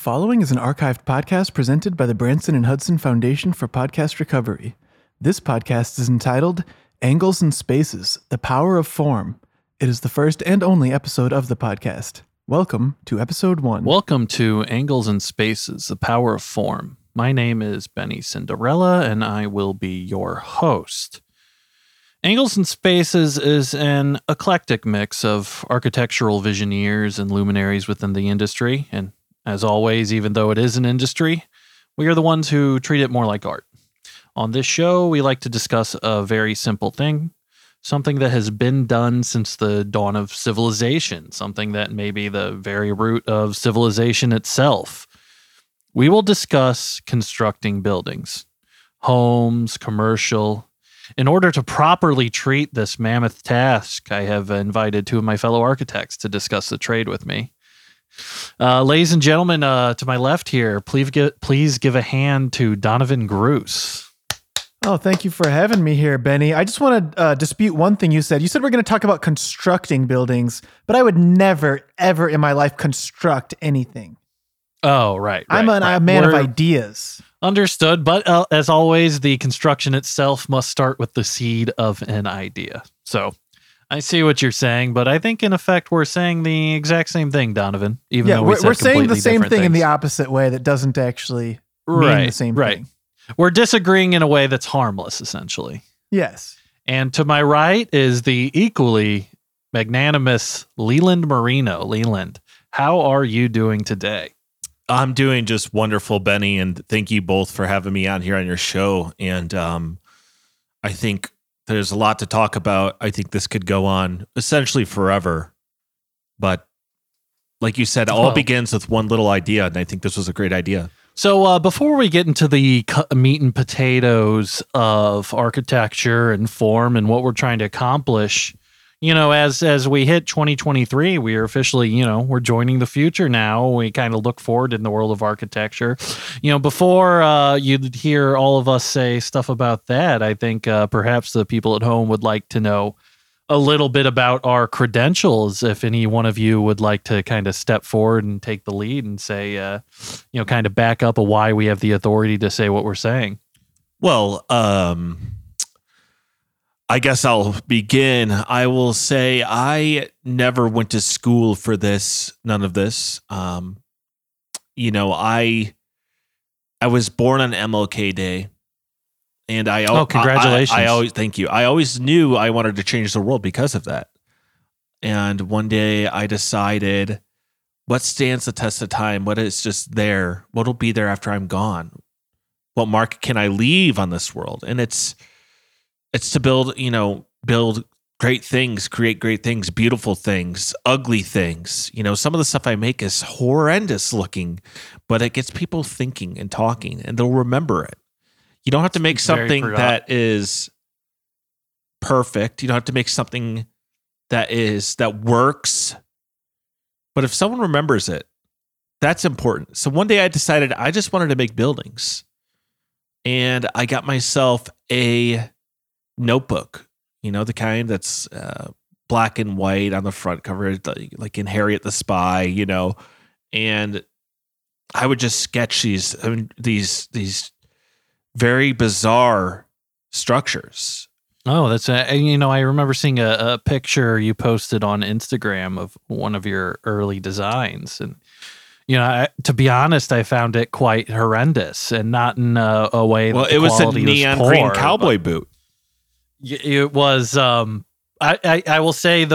The following is an archived podcast presented by the Branson and Hudson Foundation for Podcast Recovery. This podcast is entitled Angles and Spaces, The Power of Form. It is the first and only episode of the podcast. Welcome to episode one. Welcome to Angles and Spaces, The Power of Form. My name is Benny Cinderella, and I will be your host. Angles and Spaces is an eclectic mix of architectural visionaries and luminaries within the industry, and as always, even though it is an industry, we are the ones who treat it more like art. On this show, we like to discuss a very simple thing, something that has been done since the dawn of civilization, something that may be the very root of civilization itself. We will discuss constructing buildings, homes, commercial. In order to properly treat this mammoth task, I have invited two of my fellow architects to discuss the trade with me. Ladies and gentlemen, to my left here, please give a hand to Donovan Gruce. Oh, thank you for having me here, Benny. I just want to dispute one thing you said. You said we're going to talk about constructing buildings, but I would never, ever in my life construct anything. Oh, right. I'm a man of ideas. Understood, but as always, the construction itself must start with the seed of an idea. So, I see what you're saying, but I think in effect we're saying the exact same thing, Donovan. Even though we're saying the same thing in the opposite way that doesn't actually mean the same thing. Right. We're disagreeing in a way that's harmless, essentially. Yes. And to my right is the equally magnanimous Leland Marino. Leland, how are you doing today? I'm doing just wonderful, Benny, and thank you both for having me on here on your show. And I think there's a lot to talk about. I think this could go on essentially forever. But like you said, it all begins with one little idea, and I think this was a great idea. So before we get into the meat and potatoes of architecture and form and what we're trying to accomplish, you know, as we hit 2023, we are officially, you know, we're joining the future now. We kind of look forward in the world of architecture. You know, before you'd hear all of us say stuff about that, I think perhaps the people at home would like to know a little bit about our credentials. If any one of you would like to kind of step forward and take the lead and say, you know, kind of back up why we have the authority to say what we're saying. Well, I guess I'll begin. I will say I never went to school for this, none of this. You know, I was born on MLK Day, and congratulations! I always thank you. I always knew I wanted to change the world because of that. And one day I decided, what stands the test of time? What is just there? What'll be there after I'm gone? What mark can I leave on this world? And it's to build, you know, build great things, create great things, beautiful things, ugly things. You know, some of the stuff I make is horrendous looking, but it gets people thinking and talking, and they'll remember it. You don't have to make something that is perfect. You don't have to make something that works. But if someone remembers it, that's important. So one day I decided I just wanted to make buildings, and I got myself a notebook, you know, the kind that's black and white on the front cover, like in Harriet the Spy, you know, and I would just sketch these very bizarre structures. Oh, that's you know, I remember seeing a picture you posted on Instagram of one of your early designs, and you know, to be honest, I found it quite horrendous, and not in a way. Well, it was a neon green cowboy boot. It was, I will say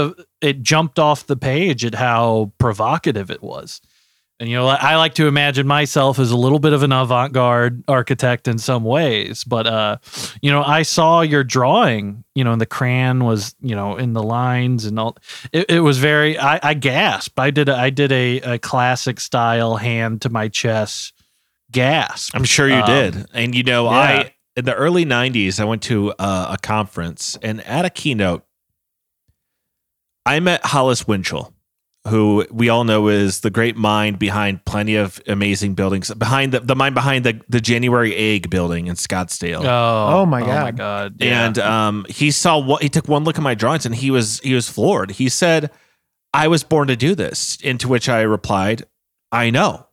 it jumped off the page at how provocative it was. And, you know, I like to imagine myself as a little bit of an avant-garde architect in some ways, but, you know, I saw your drawing, you know, and the crayon was, you know, in the lines and all, it was very, I gasped. I did a classic style hand to my chest gasp. I'm sure you did. And, you know, yeah. In the early 90s, I went to a conference, and at a keynote, I met Hollis Winchell, who we all know is the great mind behind plenty of amazing buildings, behind the mind behind the January Egg Building in Scottsdale. Oh my God. Yeah. And he took one look at my drawings, and he was floored. He said, "I was born to do this," into which I replied, "I know.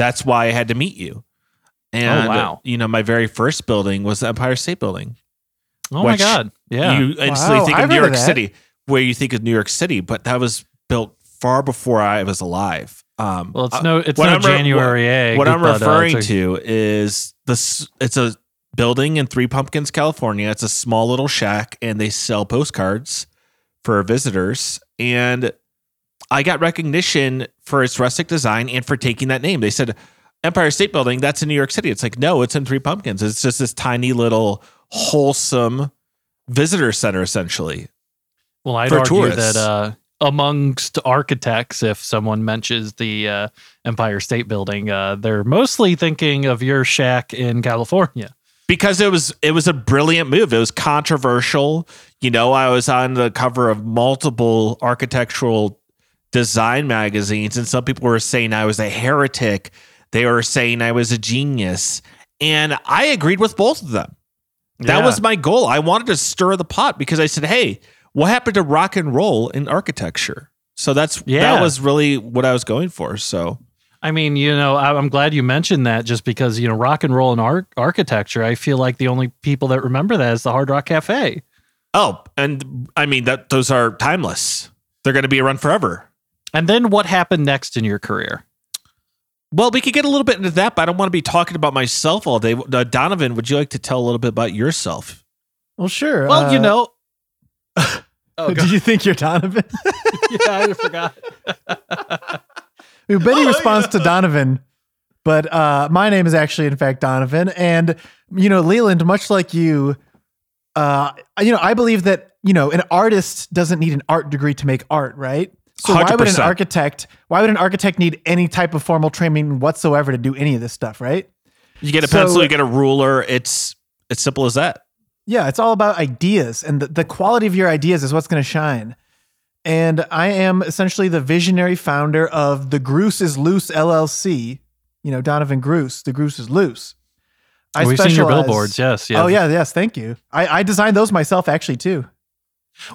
That's why I had to meet you. And, you know, my very first building was the Empire State Building. Oh, my God. Yeah. You instantly think of New York City, where you think of New York City, but that was built far before I was alive. Well, it's not January Egg. What I'm referring to is this. It's a building in Three Pumpkins, California. It's a small little shack, and they sell postcards for visitors. And I got recognition for its rustic design and for taking that name. They said, Empire State Building, that's in New York City. It's like, no, it's in Three Pumpkins. It's just this tiny little wholesome visitor center, essentially. Well, I'd argue tourists. That amongst architects, if someone mentions the Empire State Building, they're mostly thinking of your shack in California. Because it was a brilliant move. It was controversial. You know, I was on the cover of multiple architectural design magazines, and some people were saying I was a heretic. They were saying I was a genius. And I agreed with both of them. That was my goal. I wanted to stir the pot because I said, hey, what happened to rock and roll in architecture? So that was really what I was going for. So, I mean, you know, I'm glad you mentioned that just because, you know, rock and roll in architecture, I feel like the only people that remember that is the Hard Rock Cafe. Oh, and I mean, those are timeless. They're going to be around forever. And then what happened next in your career? Well, we could get a little bit into that, but I don't want to be talking about myself all day. Donovan, would you like to tell a little bit about yourself? Well, sure. Well, you know. Did you think you're Donovan? Yeah, I forgot. Benny responds to Donovan, but my name is actually, in fact, Donovan. And, you know, Leland, much like you, you know, I believe that, you know, an artist doesn't need an art degree to make art, right? So 100%. Why would an architect need any type of formal training whatsoever to do any of this stuff, right? You get a pencil, you get a ruler. It's simple as that. Yeah, it's all about ideas, and the quality of your ideas is what's going to shine. And I am essentially the visionary founder of the Gruce is Loose LLC. You know, Donovan Gruce, the Gruce is Loose. We've seen your billboards, yes. Yeah. Oh, yeah, yes, thank you. I designed those myself, actually, too.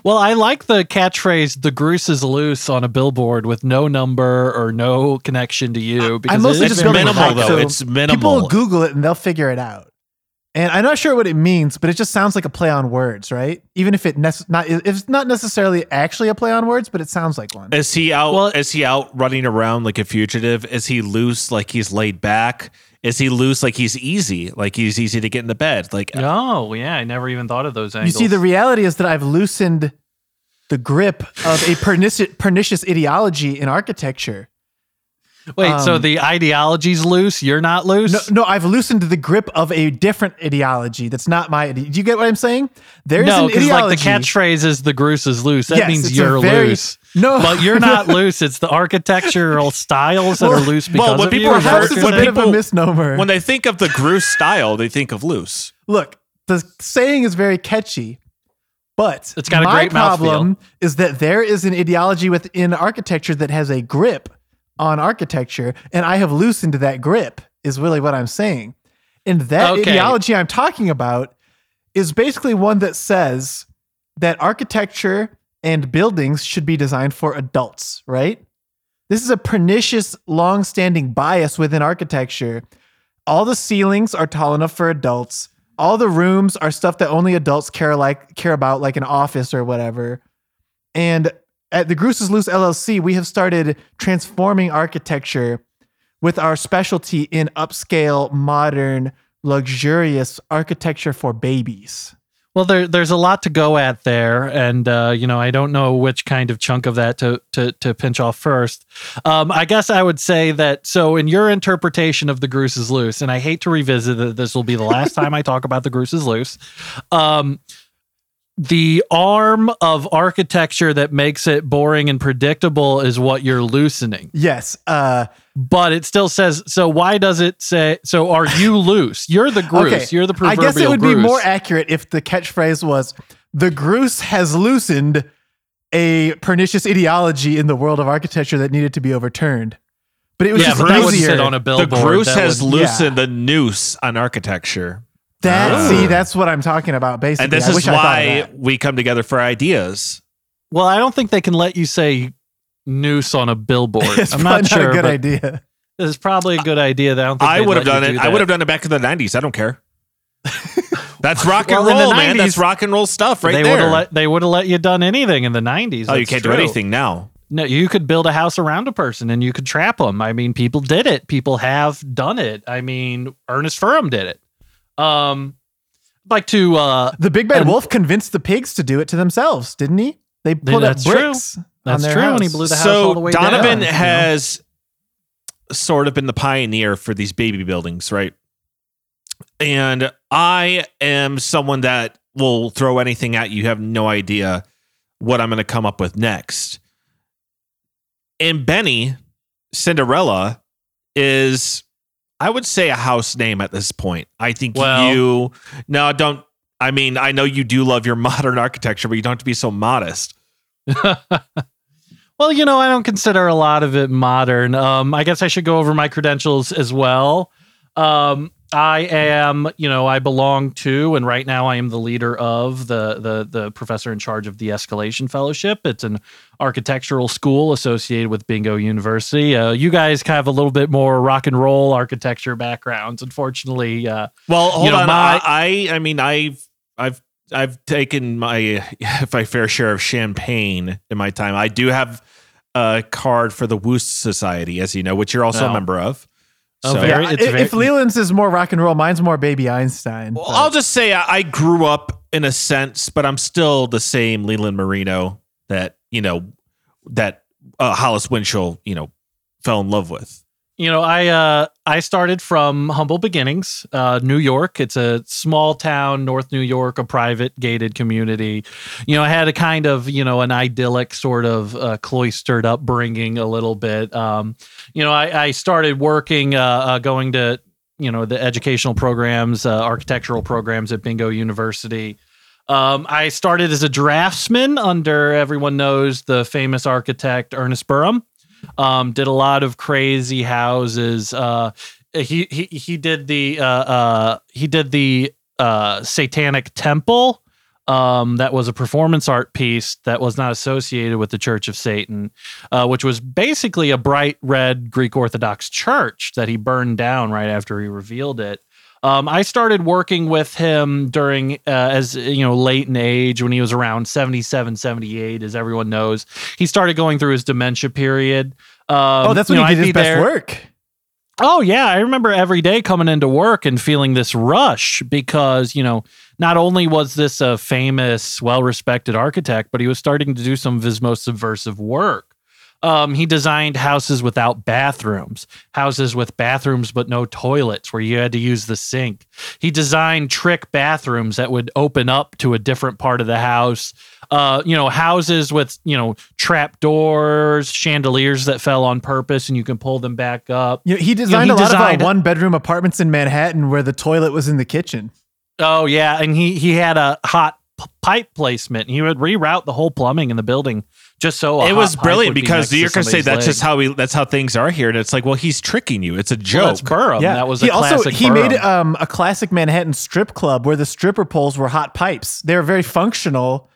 Well, I like the catchphrase, the Gruce is Loose on a billboard with no number or no connection to you. Because it's minimal. People will Google it and they'll figure it out. And I'm not sure what it means, but it just sounds like a play on words, right? Even if it's not necessarily actually a play on words, but it sounds like one. Is he out running around like a fugitive? Is he loose like he's laid back? Is he loose like he's easy? Like he's easy to get into bed? Like no, yeah, I never even thought of those angles. You see, the reality is that I've loosened the grip of a pernicious ideology in architecture. Wait, so the ideology's loose? You're not loose? No, I've loosened the grip of a different ideology. That's not my ideology. Do you get what I'm saying? There is an ideology. Like the catchphrase is the Gruce is loose. That means you're loose. No, but you're not loose. It's the architectural styles that are loose because of you. Well, it's a bit of a misnomer. When they think of the Gruce style, they think of loose. Look, the saying is very catchy, but it's got my problem is that there is an ideology within architecture that has a grip on architecture, and I have loosened that grip is really what I'm saying. And that ideology I'm talking about is basically one that says that architecture and buildings should be designed for adults, right? This is a pernicious, long-standing bias within architecture. All the ceilings are tall enough for adults. All the rooms are stuff that only adults care about, like an office or whatever. And at the Gruce is Loose LLC, we have started transforming architecture with our specialty in upscale, modern, luxurious architecture for babies. Well, there's a lot to go at there, and you know, I don't know which kind of chunk of that to pinch off first. I guess I would say that, so in your interpretation of the Gruce is Loose, and I hate to revisit that, this will be the last time I talk about the Gruce is Loose, the arm of architecture that makes it boring and predictable is what you're loosening. Yes. But it still says, so why does it say, so are you loose? You're the Gruce. Okay. You're the proverbial Gruce. I guess it would be more accurate if the catchphrase was, the Gruce has loosened a pernicious ideology in the world of architecture that needed to be overturned. But it was just easier. Sit on a billboard. The Gruce has loosened the noose on architecture. That's what I'm talking about, basically. And this is why we come together for ideas. Well, I don't think they can let you say noose on a billboard. I'm not sure. It's not a good idea. This is probably a good idea. I would have done it. I would have done it back in the 90s. I don't care. That's rock and roll, man. That's rock and roll stuff right there. They would have let you done anything in the 90s. Oh, you can't do anything now. No, you could build a house around a person and you could trap them. I mean, people did it. People have done it. I mean, Ernest Burham did it. The Big Bad Wolf convinced the pigs to do it to themselves, didn't he? They put up bricks. That's true. And he blew the house all the way down. So Donovan has sort of been the pioneer for these baby buildings, right? And I am someone that will throw anything at you. You have no idea what I'm going to come up with next. And Benny Cinderella is, I would say, a house name at this point. I think I mean, I know you do love your modern architecture, but you don't have to be so modest. Well, you know, I don't consider a lot of it modern. I guess I should go over my credentials as well. I belong to, and right now I am the leader of the professor in charge of the Escalation Fellowship. It's an architectural school associated with Binghamton University. You guys have a little bit more rock and roll architecture backgrounds, unfortunately. Hold on. I've taken my fair share of champagne in my time. I do have a card for the Wurst Society, as you know, which you're also a member of. If Leland's is more rock and roll, mine's more Baby Einstein. Well, I'll just say I grew up in a sense, but I'm still the same Leland Marino that Hollis Winchell, fell in love with. I started from humble beginnings, New York. It's a small town, North New York, a private gated community. I had a kind of, an idyllic sort of cloistered upbringing a little bit. I started working, going to, the educational programs, architectural programs at Binghamton University. I started as a draftsman under, everyone knows, the famous architect Ernest Burham. Did a lot of crazy houses. He did the Satanic Temple. That was a performance art piece that was not associated with the Church of Satan, which was basically a bright red Greek Orthodox church that he burned down right after he revealed it. I started working with him during, late in age when he was around 77, 78, as everyone knows. He started going through his dementia period. That's when he did his best work. Oh, yeah. I remember every day coming into work and feeling this rush because, not only was this a famous, well-respected architect, but he was starting to do some of his most subversive work. He designed houses without bathrooms, houses with bathrooms but no toilets where you had to use the sink. He designed trick bathrooms that would open up to a different part of the house. Houses with, trap doors, chandeliers that fell on purpose and you can pull them back up. He designed a lot of one-bedroom apartments in Manhattan where the toilet was in the kitchen. Oh, yeah. And he had a hot pipe placement. He would reroute the whole plumbing in the building. Just so it was brilliant because you're going to say that's how things are here. And it's like, well, he's tricking you. It's a joke. Well, that's Burham. Yeah. That was a classic Burham. Made a classic Manhattan strip club where the stripper poles were hot pipes. They were very functional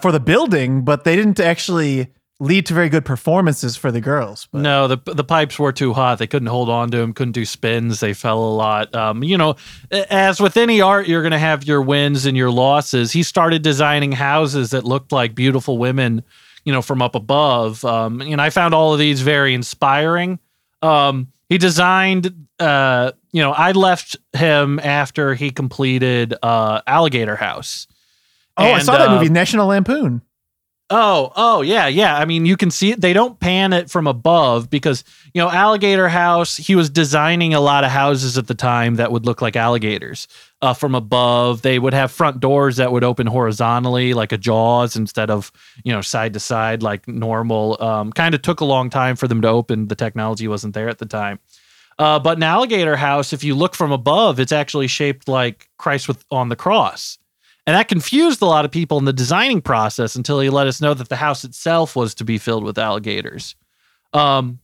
for the building, but they didn't actually lead to very good performances for the girls. But. No, the pipes were too hot. They couldn't hold on to them, couldn't do spins. They fell a lot. As with any art, you're going to have your wins and your losses. He started designing houses that looked like beautiful women from up above. I found all of these very inspiring. He designed, I left him after he completed Alligator House. I saw that movie, National Lampoon. Oh, yeah. I mean, you can see it. They don't pan it from above because, Alligator House, he was designing a lot of houses at the time that would look like alligators from above. They would have front doors that would open horizontally like a Jaws instead of, side to side like normal. Kind of took a long time for them to open. The technology wasn't there at the time. But an Alligator House, if you look from above, it's actually shaped like Christ on the cross. And that confused a lot of people in the designing process until he let us know that the house itself was to be filled with alligators. But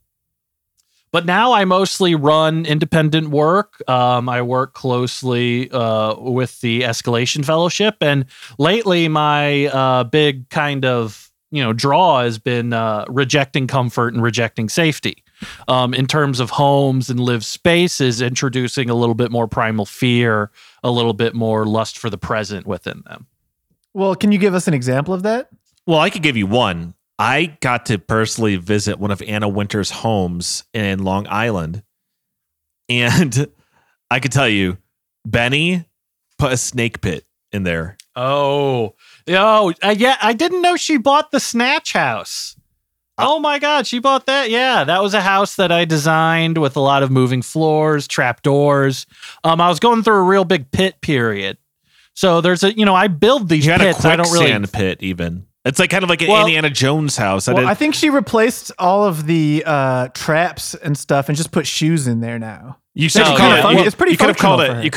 now I mostly run independent work. I work closely with the Escalation Fellowship. And lately, my big kind of draw has been rejecting comfort and rejecting safety. In terms of homes and lived spaces, introducing a little bit more primal fear, a little bit more lust for the present within them. Well, can you give us an example of that? Well, I could give you one. I got to personally visit one of Anna Wintour's homes in Long Island. And I could tell you, Benny put a snake pit in there. Yeah. I didn't know she bought the Snatch House. Oh my God, she bought that. Yeah, that was a house that I designed with a lot of moving floors, trap doors. I was going through a real big pit period. So there's a, I build these pits. I don't really sand pit even. It's like kind of like an Indiana Jones house. I think she replaced all of the traps and stuff and just put shoes in there now. You should have called it. It's pretty. You could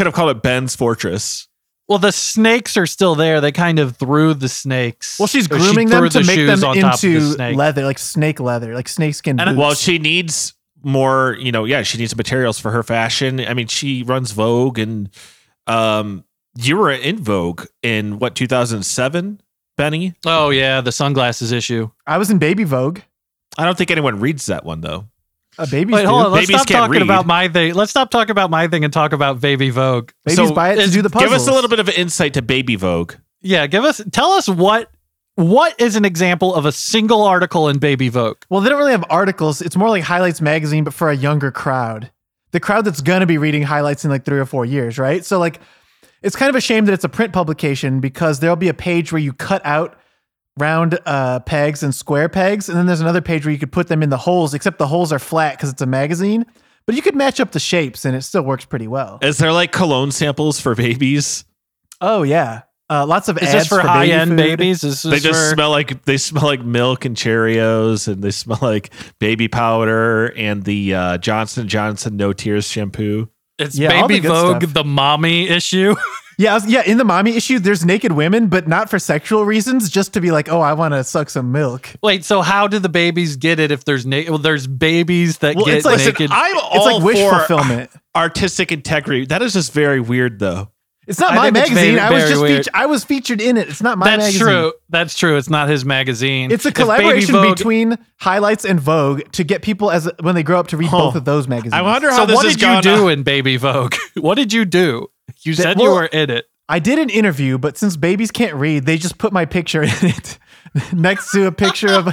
have called it Ben's Fortress. Well, the snakes are still there. They kind of threw the snakes. Well, she's grooming them to make them into leather, like snake leather, like snakeskin boots. Well, she needs more, she needs materials for her fashion. I mean, she runs Vogue, and you were in Vogue in, 2007, Benny? Oh, yeah, the sunglasses issue. I was in Baby Vogue. I don't think anyone reads that one, though. Let's stop talking about my thing and talk about Baby Vogue. Babies buy it to do the puzzles. Give us a little bit of an insight to Baby Vogue. Yeah, tell us what is an example of a single article in Baby Vogue? Well, they don't really have articles. It's more like Highlights magazine, but for a younger crowd. The crowd that's going to be reading Highlights in 3 or 4 years, right? So it's kind of a shame that it's a print publication, because there'll be a page where you cut out round pegs and square pegs, and then there's another page where you could put them in the holes, except the holes are flat because it's a magazine, but you could match up the shapes and it still works pretty well. Is there cologne samples for babies? Oh yeah. Lots of ads. Is this for high-end babies? They smell like milk and Cheerios, and they smell like baby powder and the Johnson & Johnson No Tears shampoo. It's Baby Vogue, the mommy issue. In the mommy issue, there's naked women, but not for sexual reasons, just to be like, oh, I want to suck some milk. Wait, so how do the babies get it if there's naked? Well, there's babies that get naked. I'm all wish fulfillment, artistic integrity. That is just very weird, though. It's not my magazine. I was featured in it. It's not my magazine. That's true. It's not his magazine. It's a collaboration between Highlights and Vogue to get people when they grow up to read both of those magazines. I wonder how this is going. What did you do in Baby Vogue? What did you do? You said you were in it. I did an interview, but since babies can't read, they just put my picture in it next to a picture of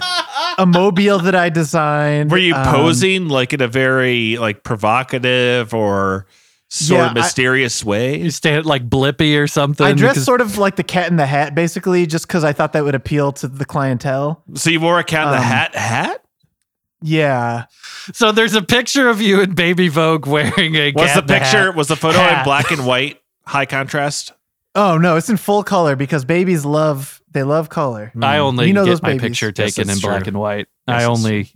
a mobile that I designed. Were you posing in a very provocative or sort of mysterious way? You stand Blippy or something? I dressed sort of like the Cat in the Hat, basically, just because I thought that would appeal to the clientele. So you wore a Cat in the Hat? Yeah. So there's a picture of you in Baby Vogue wearing a Cat in the Hat. Was the photo in black and white, high contrast? Oh, no, it's in full color, because babies love color. I only get my picture taken in black and white. I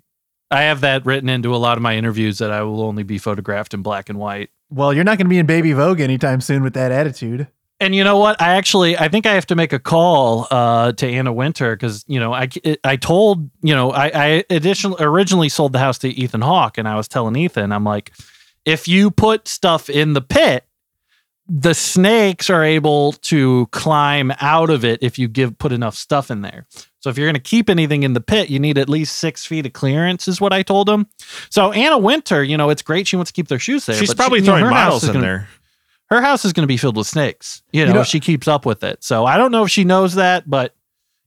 have that written into a lot of my interviews that I will only be photographed in black and white. Well, you're not going to be in Baby Vogue anytime soon with that attitude. And you know what? I think I have to make a call to Anna Wintour, because I originally sold the house to Ethan Hawke, and I was telling Ethan, I'm like, if you put stuff in the pit, the snakes are able to climb out of it if you put enough stuff in there. So if you're going to keep anything in the pit, you need at least 6 feet of clearance, is what I told him. So Anna Wintour, it's great she wants to keep their shoes there. She's probably throwing models in there. Her house is going to be filled with snakes. If she keeps up with it. So I don't know if she knows that, but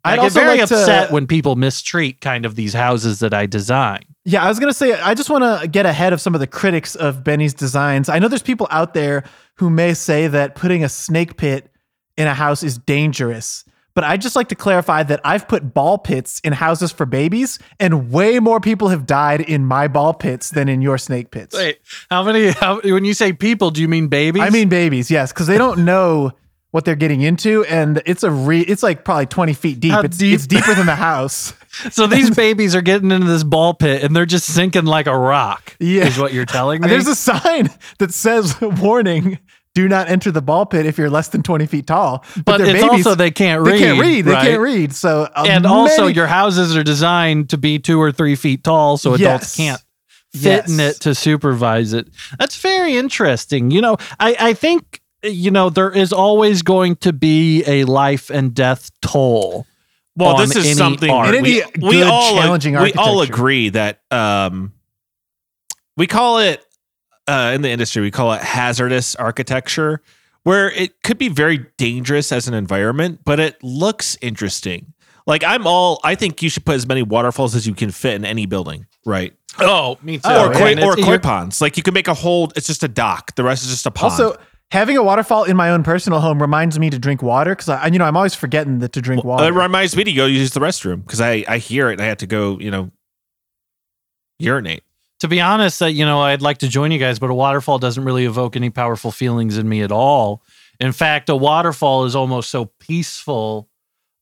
I get very upset when people mistreat kind of these houses that I design. Yeah, I was going to say, I just want to get ahead of some of the critics of Benny's designs. I know there's people out there who may say that putting a snake pit in a house is dangerous, but I'd just like to clarify that I've put ball pits in houses for babies, and way more people have died in my ball pits than in your snake pits. Wait, when you say people, do you mean babies? I mean babies, yes, because they don't know what they're getting into, and it's probably 20 feet deep. It's deeper than the house. So these babies are getting into this ball pit, and they're just sinking like a rock, is what you're telling me? There's a sign that says, warning, do not enter the ball pit if you're less than 20 feet tall. But it's babies, also they can't read. They can't read. Right? They can't read. So also your houses are designed to be 2 or 3 feet tall, so adults can't fit in it to supervise it. That's very interesting. I think there is always going to be a life and death toll Well, this is something we all agree that we call it in the industry, we call it hazardous architecture, where it could be very dangerous as an environment, but it looks interesting. Like I think you should put as many waterfalls as you can fit in any building, right? Oh, me too. Or koi ponds. Like you can make a whole. It's just a dock. The rest is just a pond. Also, having a waterfall in my own personal home reminds me to drink water because I'm always forgetting that to drink water. It reminds me to go use the restroom because I hear it and I have to go urinate. To be honest, I'd like to join you guys, but a waterfall doesn't really evoke any powerful feelings in me at all. In fact, a waterfall is almost so peaceful.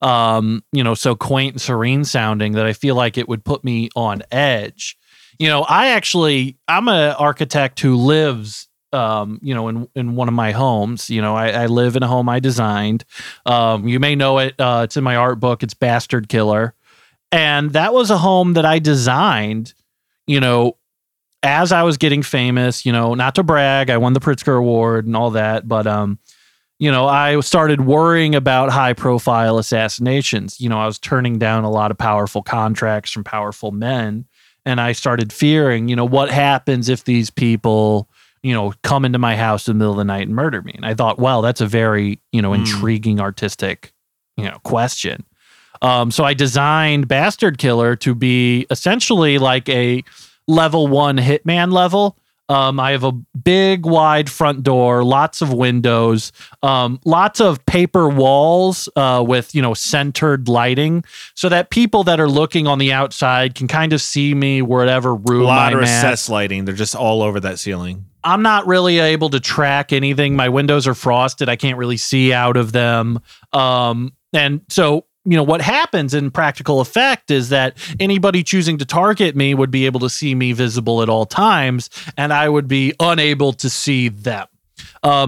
So quaint and serene sounding that I feel like it would put me on edge. I'm an architect who lives, in one of my homes. I live in a home I designed. You may know it. It's in my art book. It's Bastard Killer. And that was a home that I designed, as I was getting famous, not to brag. I won the Pritzker Award and all that, but, I started worrying about high-profile assassinations. I was turning down a lot of powerful contracts from powerful men, and I started fearing, what happens if these people, come into my house in the middle of the night and murder me? And I thought, well, that's a very, intriguing artistic, question. So I designed Bastard Killer to be essentially like a level 1 hitman level. I have a big, wide front door, lots of windows, lots of paper walls with, centered lighting so that people that are looking on the outside can kind of see me wherever room I'm at. A lot of recessed lighting. They're just all over that ceiling. I'm not really able to track anything. My windows are frosted. I can't really see out of them. And so... what happens in practical effect is that anybody choosing to target me would be able to see me visible at all times, and I would be unable to see them.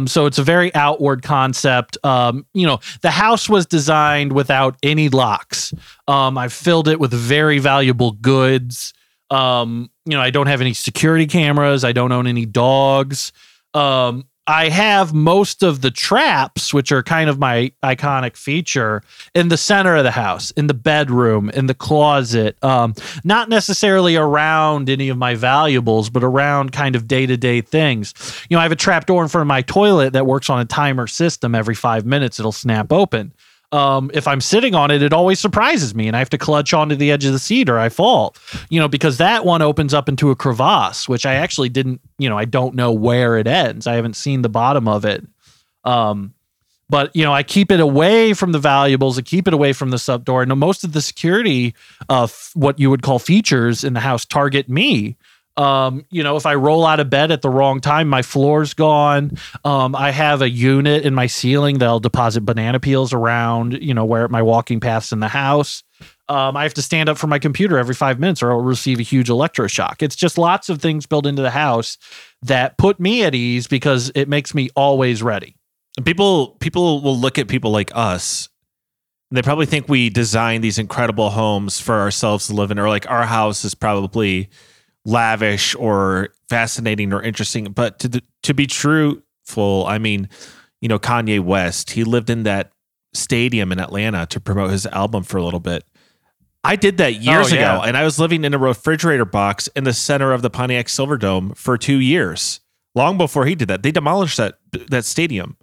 So it's a very outward concept. The house was designed without any locks. I filled it with very valuable goods. I don't have any security cameras. I don't own any dogs. I have most of the traps, which are kind of my iconic feature, in the center of the house, in the bedroom, in the closet, not necessarily around any of my valuables, but around kind of day-to-day things. I have a trap door in front of my toilet that works on a timer system. Every 5 minutes, it'll snap open. If I'm sitting on it, it always surprises me, and I have to clutch onto the edge of the seat or I fall, because that one opens up into a crevasse, which I actually didn't, I don't know where it ends. I haven't seen the bottom of it. But, I keep it away from the valuables. I keep it away from the sub door. And most of the security of what you would call features in the house target me. If I roll out of bed at the wrong time, my floor's gone. I have a unit in my ceiling that'll deposit banana peels around, where my walking paths in the house. I have to stand up from my computer every 5 minutes or I'll receive a huge electroshock. It's just lots of things built into the house that put me at ease because it makes me always ready. People will look at people like us. They probably think we design these incredible homes for ourselves to live in, or like our house is probably lavish or fascinating or interesting, but to be truthful, Kanye West, he lived in that stadium in Atlanta to promote his album for a little bit. I did that years ago, and I was living in a refrigerator box in the center of the Pontiac Silverdome for 2 years, long before he did that. They demolished that stadium.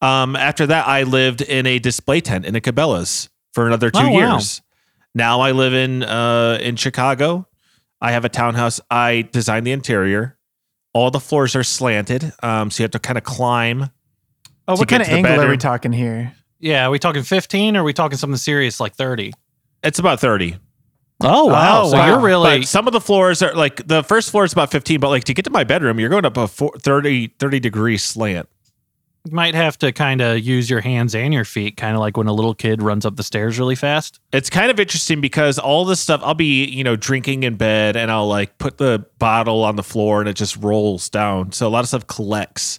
After that, I lived in a display tent in a Cabela's for another 2 years. Wow. Now I live in Chicago. I have a townhouse. I designed the interior. All the floors are slanted, so you have to kind of climb. Oh, what kind of angle are we talking here? Yeah, are we talking 15 or are we talking something serious like 30? It's about 30. Oh, wow. So you're really... But some of the floors are like... The first floor is about 15, but like to get to my bedroom, you're going up a 30-degree slant. You might have to kind of use your hands and your feet, kind of like when a little kid runs up the stairs really fast. It's kind of interesting because all this stuff, I'll be, drinking in bed and I'll like put the bottle on the floor and it just rolls down. So a lot of stuff collects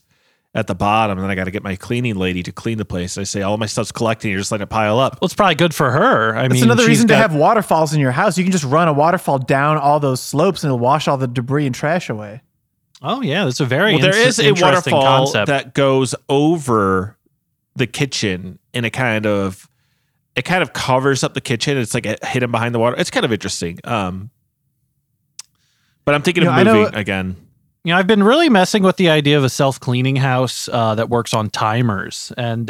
at the bottom. And then I got to get my cleaning lady to clean the place. I say, all my stuff's collecting. You're just letting it pile up. Well, it's probably good for her. That's another reason to have waterfalls in your house. You can just run a waterfall down all those slopes and it'll wash all the debris and trash away. Oh, yeah. That's a very interesting concept. There is a waterfall that goes over the kitchen in a kind of It kind of covers up the kitchen. It's like hidden behind the water. It's kind of interesting. But I'm thinking of moving again. You know, I've been really messing with the idea of a self-cleaning house that works on timers. And,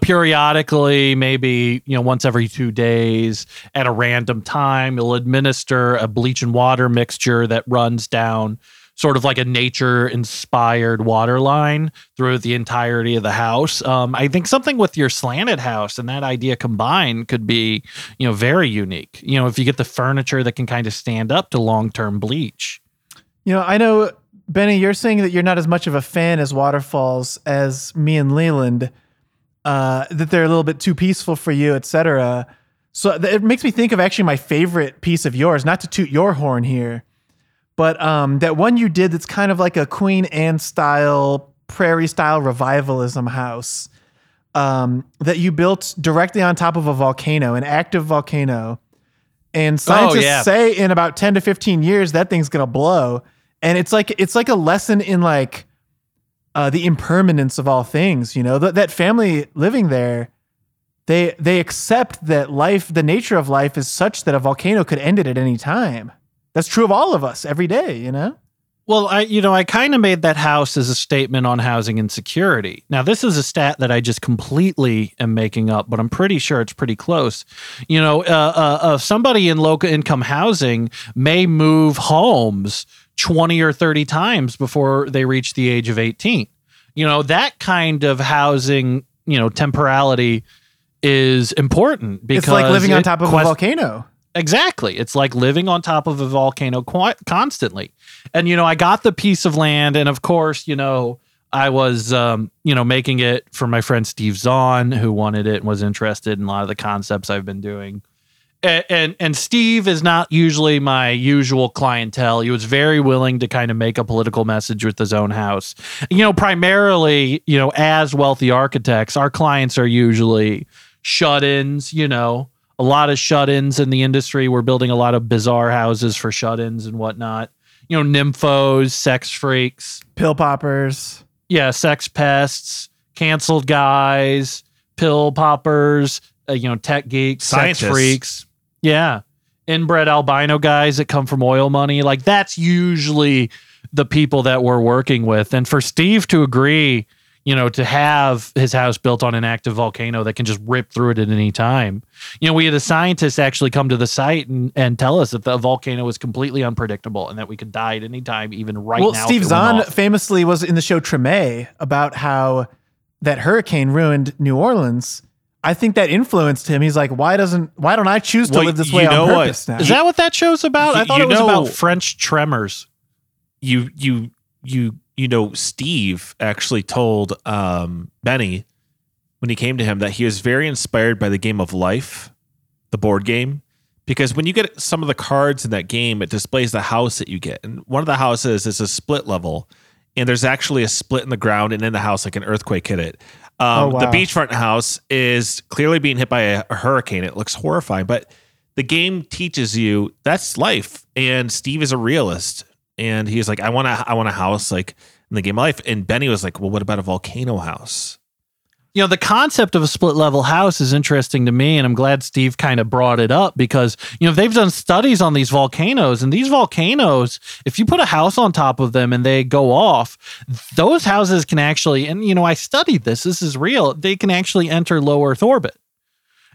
periodically, maybe, once every 2 days at a random time, you'll administer a bleach and water mixture that runs down sort of like a nature-inspired water line through the entirety of the house. I think something with your slanted house and that idea combined could be, very unique. If you get the furniture that can kind of stand up to long-term bleach. I know, Benny, you're saying that you're not as much of a fan as waterfalls as me and Leland, that they're a little bit too peaceful for you, etc. So it makes me think of actually my favorite piece of yours, not to toot your horn here, but that one you did that's kind of like a Queen Anne-style, prairie-style revivalism house that you built directly on top of a volcano, an active volcano. And scientists say in about 10 to 15 years, that thing's going to blow. And it's like a lesson in like the impermanence of all things. That family living there, they accept that life, the nature of life is such that a volcano could end it at any time. That's true of all of us every day, Well, I kind of made that house as a statement on housing insecurity. Now, this is a stat that I just completely am making up, but I'm pretty sure it's pretty close. Somebody in low income housing may move homes 20 or 30 times before they reach the age of 18. That kind of housing, temporality is important because it's like living on top of a volcano. Exactly. It's like living on top of a volcano constantly. And, I got the piece of land. And of course, I was, making it for my friend Steve Zahn, who wanted it and was interested in a lot of the concepts I've been doing. And Steve is not usually my usual clientele. He was very willing to kind of make a political message with his own house. Primarily, as wealthy architects, our clients are usually shut-ins, a lot of shut-ins in the industry. We're building a lot of bizarre houses for shut-ins and whatnot. Nymphos, sex freaks. Pill poppers. Yeah, sex pests, canceled guys, pill poppers, tech geeks, scientists. Sex freaks. Yeah. Inbred albino guys that come from oil money. Like, that's usually the people that we're working with. And for Steve to agree, to have his house built on an active volcano that can just rip through it at any time. We had a scientist actually come to the site and tell us that the volcano was completely unpredictable and that we could die at any time, even now. Well, Steve Zahn famously was in the show Treme about how that hurricane ruined New Orleans. I think that influenced him. He's like, why don't I choose to live this way on purpose now? Is that what that show's about? I thought it was about French tremors. Steve actually told Benny when he came to him that he was very inspired by the game of Life, the board game, because when you get some of the cards in that game, it displays the house that you get. And one of the houses is a split level, and there's actually a split in the ground and in the house, like an earthquake hit it. The beachfront house is clearly being hit by a hurricane. It looks horrifying, but the game teaches you that's life. And Steve is a realist. And he's like, I want a house like in the game of Life. And Benny was like, well, what about a volcano house? The concept of a split level house is interesting to me. And I'm glad Steve kind of brought it up because, they've done studies on these volcanoes, and these volcanoes, if you put a house on top of them and they go off, those houses can actually, and I studied this. This is real. They can actually enter low Earth orbit.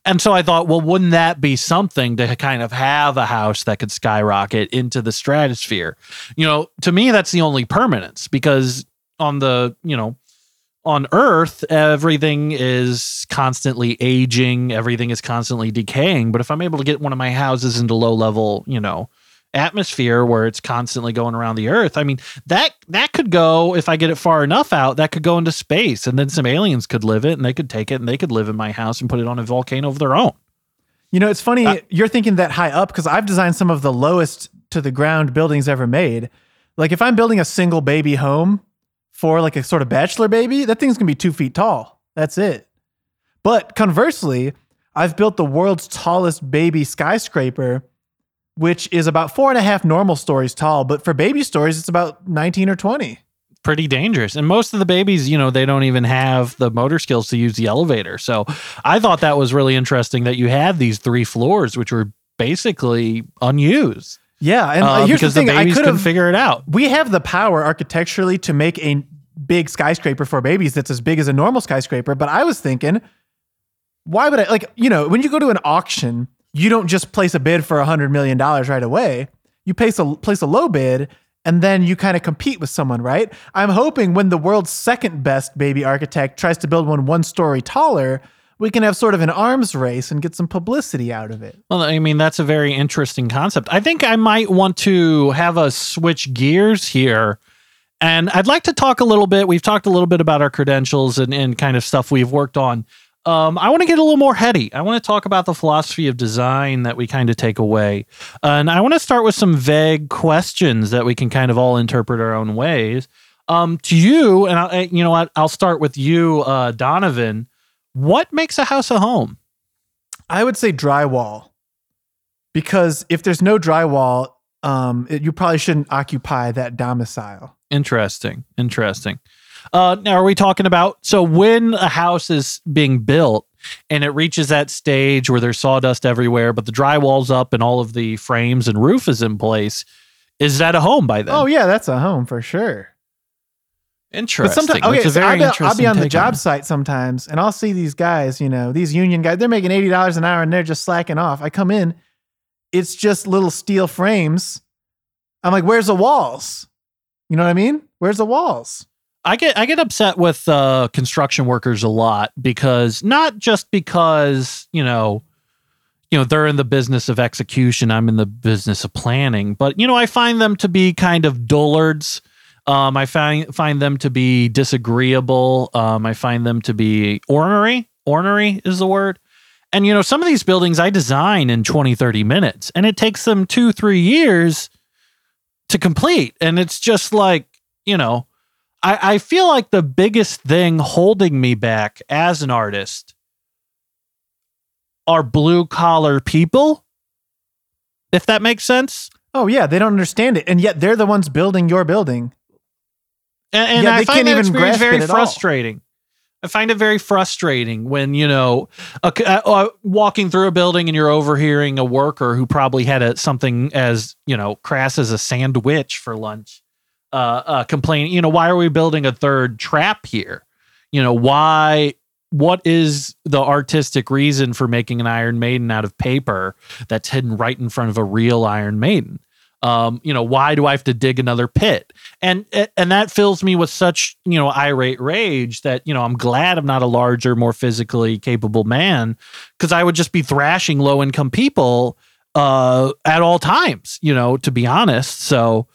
And so I thought, well, wouldn't that be something to kind of have a house that could skyrocket into the stratosphere? To me, that's the only permanence because on Earth, everything is constantly aging. Everything is constantly decaying. But if I'm able to get one of my houses into low level, atmosphere where it's constantly going around the Earth. I mean, that could go, if I get it far enough out, that could go into space, and then some aliens could live it, and they could take it, and they could live in my house and put it on a volcano of their own. It's funny, you're thinking that high up, because I've designed some of the lowest to the ground buildings ever made. Like, if I'm building a single baby home for like a sort of bachelor baby, that thing's going to be 2 feet tall. That's it. But conversely, I've built the world's tallest baby skyscraper, which is about 4.5 normal stories tall, but for baby stories, it's about 19 or 20. pretty dangerous. And most of the babies, you know, they don't even have the motor skills to use the elevator. So I thought that was really interesting that you had these three floors, which were basically unused. Yeah. And here's the thing, I couldn't figure it out. We have the power architecturally to make a big skyscraper for babies that's as big as a normal skyscraper. But I was thinking, why would I, like, you know, when you go to an auction, you don't just place a bid for $100 million right away. You place a low bid, and then you kind of compete with someone, right? I'm hoping when the world's second best baby architect tries to build one story taller, we can have sort of an arms race and get some publicity out of it. Well, I mean, that's a very interesting concept. I think I might want to have us switch gears here. And I'd like to talk a little bit. We've talked a little bit about our credentials and kind of stuff we've worked on. I want to get a little more heady. I want to talk about the philosophy of design that we kind of take away. And I want to start with some vague questions that we can kind of all interpret our own ways. To you, and I'll start with you, Donovan. What makes a house a home? I would say drywall. Because if there's no drywall, you probably shouldn't occupy that domicile. Interesting. Now, are we talking about, so when a house is being built and it reaches that stage where there's sawdust everywhere, but the drywall's up and all of the frames and roof is in place, is that a home by then? Oh, yeah, that's a home for sure. Interesting. But okay, I'll be on the job site sometimes and I'll see these guys, you know, these union guys, they're making $80 an hour and they're just slacking off. I come in, it's just little steel frames. I'm like, where's the walls? You know what I mean? Where's the walls? I get upset with construction workers a lot, because not just because, you know, they're in the business of execution, I'm in the business of planning, but, you know, I find them to be kind of dullards. I find them to be disagreeable. I find them to be ornery. Ornery is the word. And, you know, some of these buildings I design in 20, 30 minutes, and it takes them 2-3 years to complete. And it's just like, you know, I feel like the biggest thing holding me back as an artist are blue-collar people, if that makes sense. Oh, yeah, they don't understand it, and yet they're the ones building your building. And yeah, I find that experience very frustrating. I find it very frustrating when, you know, walking through a building and you're overhearing a worker who probably had something as, you know, crass as a sandwich for lunch. Complaining, you know, why are we building a third trap here? You know, why, what is the artistic reason for making an Iron Maiden out of paper that's hidden right in front of a real Iron Maiden? You know, why do I have to dig another pit? And that fills me with such, you know, irate rage that, you know, I'm glad I'm not a larger, more physically capable man, because I would just be thrashing low income people at all times, you know, to be honest. So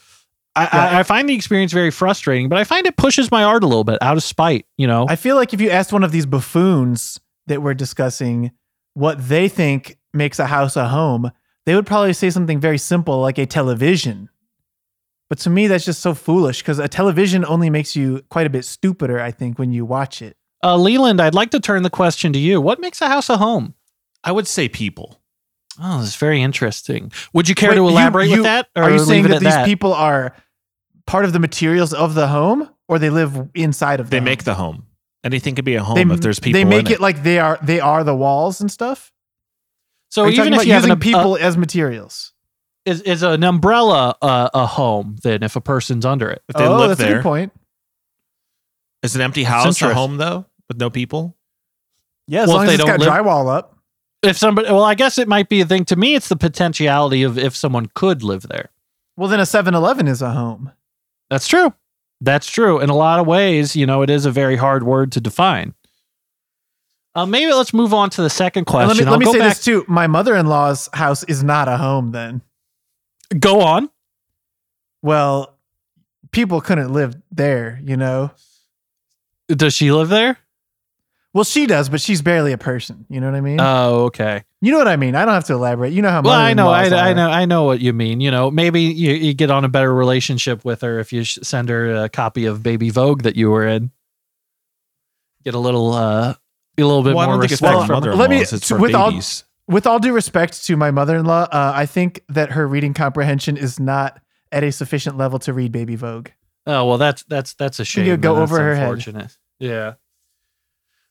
I find the experience very frustrating, but I find it pushes my art a little bit out of spite, you know? I feel like if you asked one of these buffoons that we're discussing what they think makes a house a home, they would probably say something very simple like a television. But to me, that's just so foolish, because a television only makes you quite a bit stupider, I think, when you watch it. Leland, I'd like to turn the question to you. What makes a house a home? I would say people. Oh, that's very interesting. Would you care to elaborate with that? Or are you saying that these people are part of the materials of the home, or they live inside of the home? They make the home. Anything could be a home if there's people in it. They make it like they are the walls and stuff? So even if you have people as materials. Is an umbrella a home then if a person's under it? If they live there. Oh, that's a good point. Is an empty house a home though with no people? Yeah, as long as it's got drywall up. If somebody, well, I guess it might be a thing. To me, it's the potentiality of if someone could live there. Well, then a 7-Eleven is a home. That's true. In a lot of ways, you know, it is a very hard word to define. Maybe let's move on to the second question. And let me say this too. My mother-in-law's house is not a home then. Go on. Well, people couldn't live there, you know. Does she live there? Well, she does, but she's barely a person. You know what I mean? Oh, okay. You know what I mean? I don't have to elaborate. You know how much. Well, I know what you mean. You know, maybe you get on a better relationship with her if you send her a copy of Baby Vogue that you were in. Get a little bit more respect from her. With all due respect to my mother-in-law, I think that her reading comprehension is not at a sufficient level to read Baby Vogue. Oh, well, that's a shame. You go over her head. Yeah.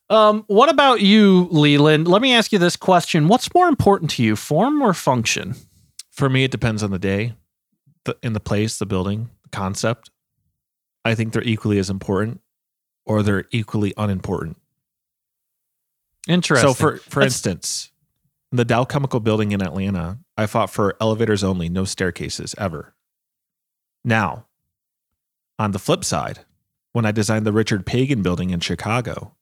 What about you, Leland? Let me ask you this question. What's more important to you, form or function? For me, it depends on the day, in the place, the building, the concept. I think they're equally as important, or they're equally unimportant. Interesting. So for instance, the Dow Chemical Building in Atlanta, I fought for elevators only, no staircases ever. Now, on the flip side, when I designed the Richard Pagan Building in Chicago,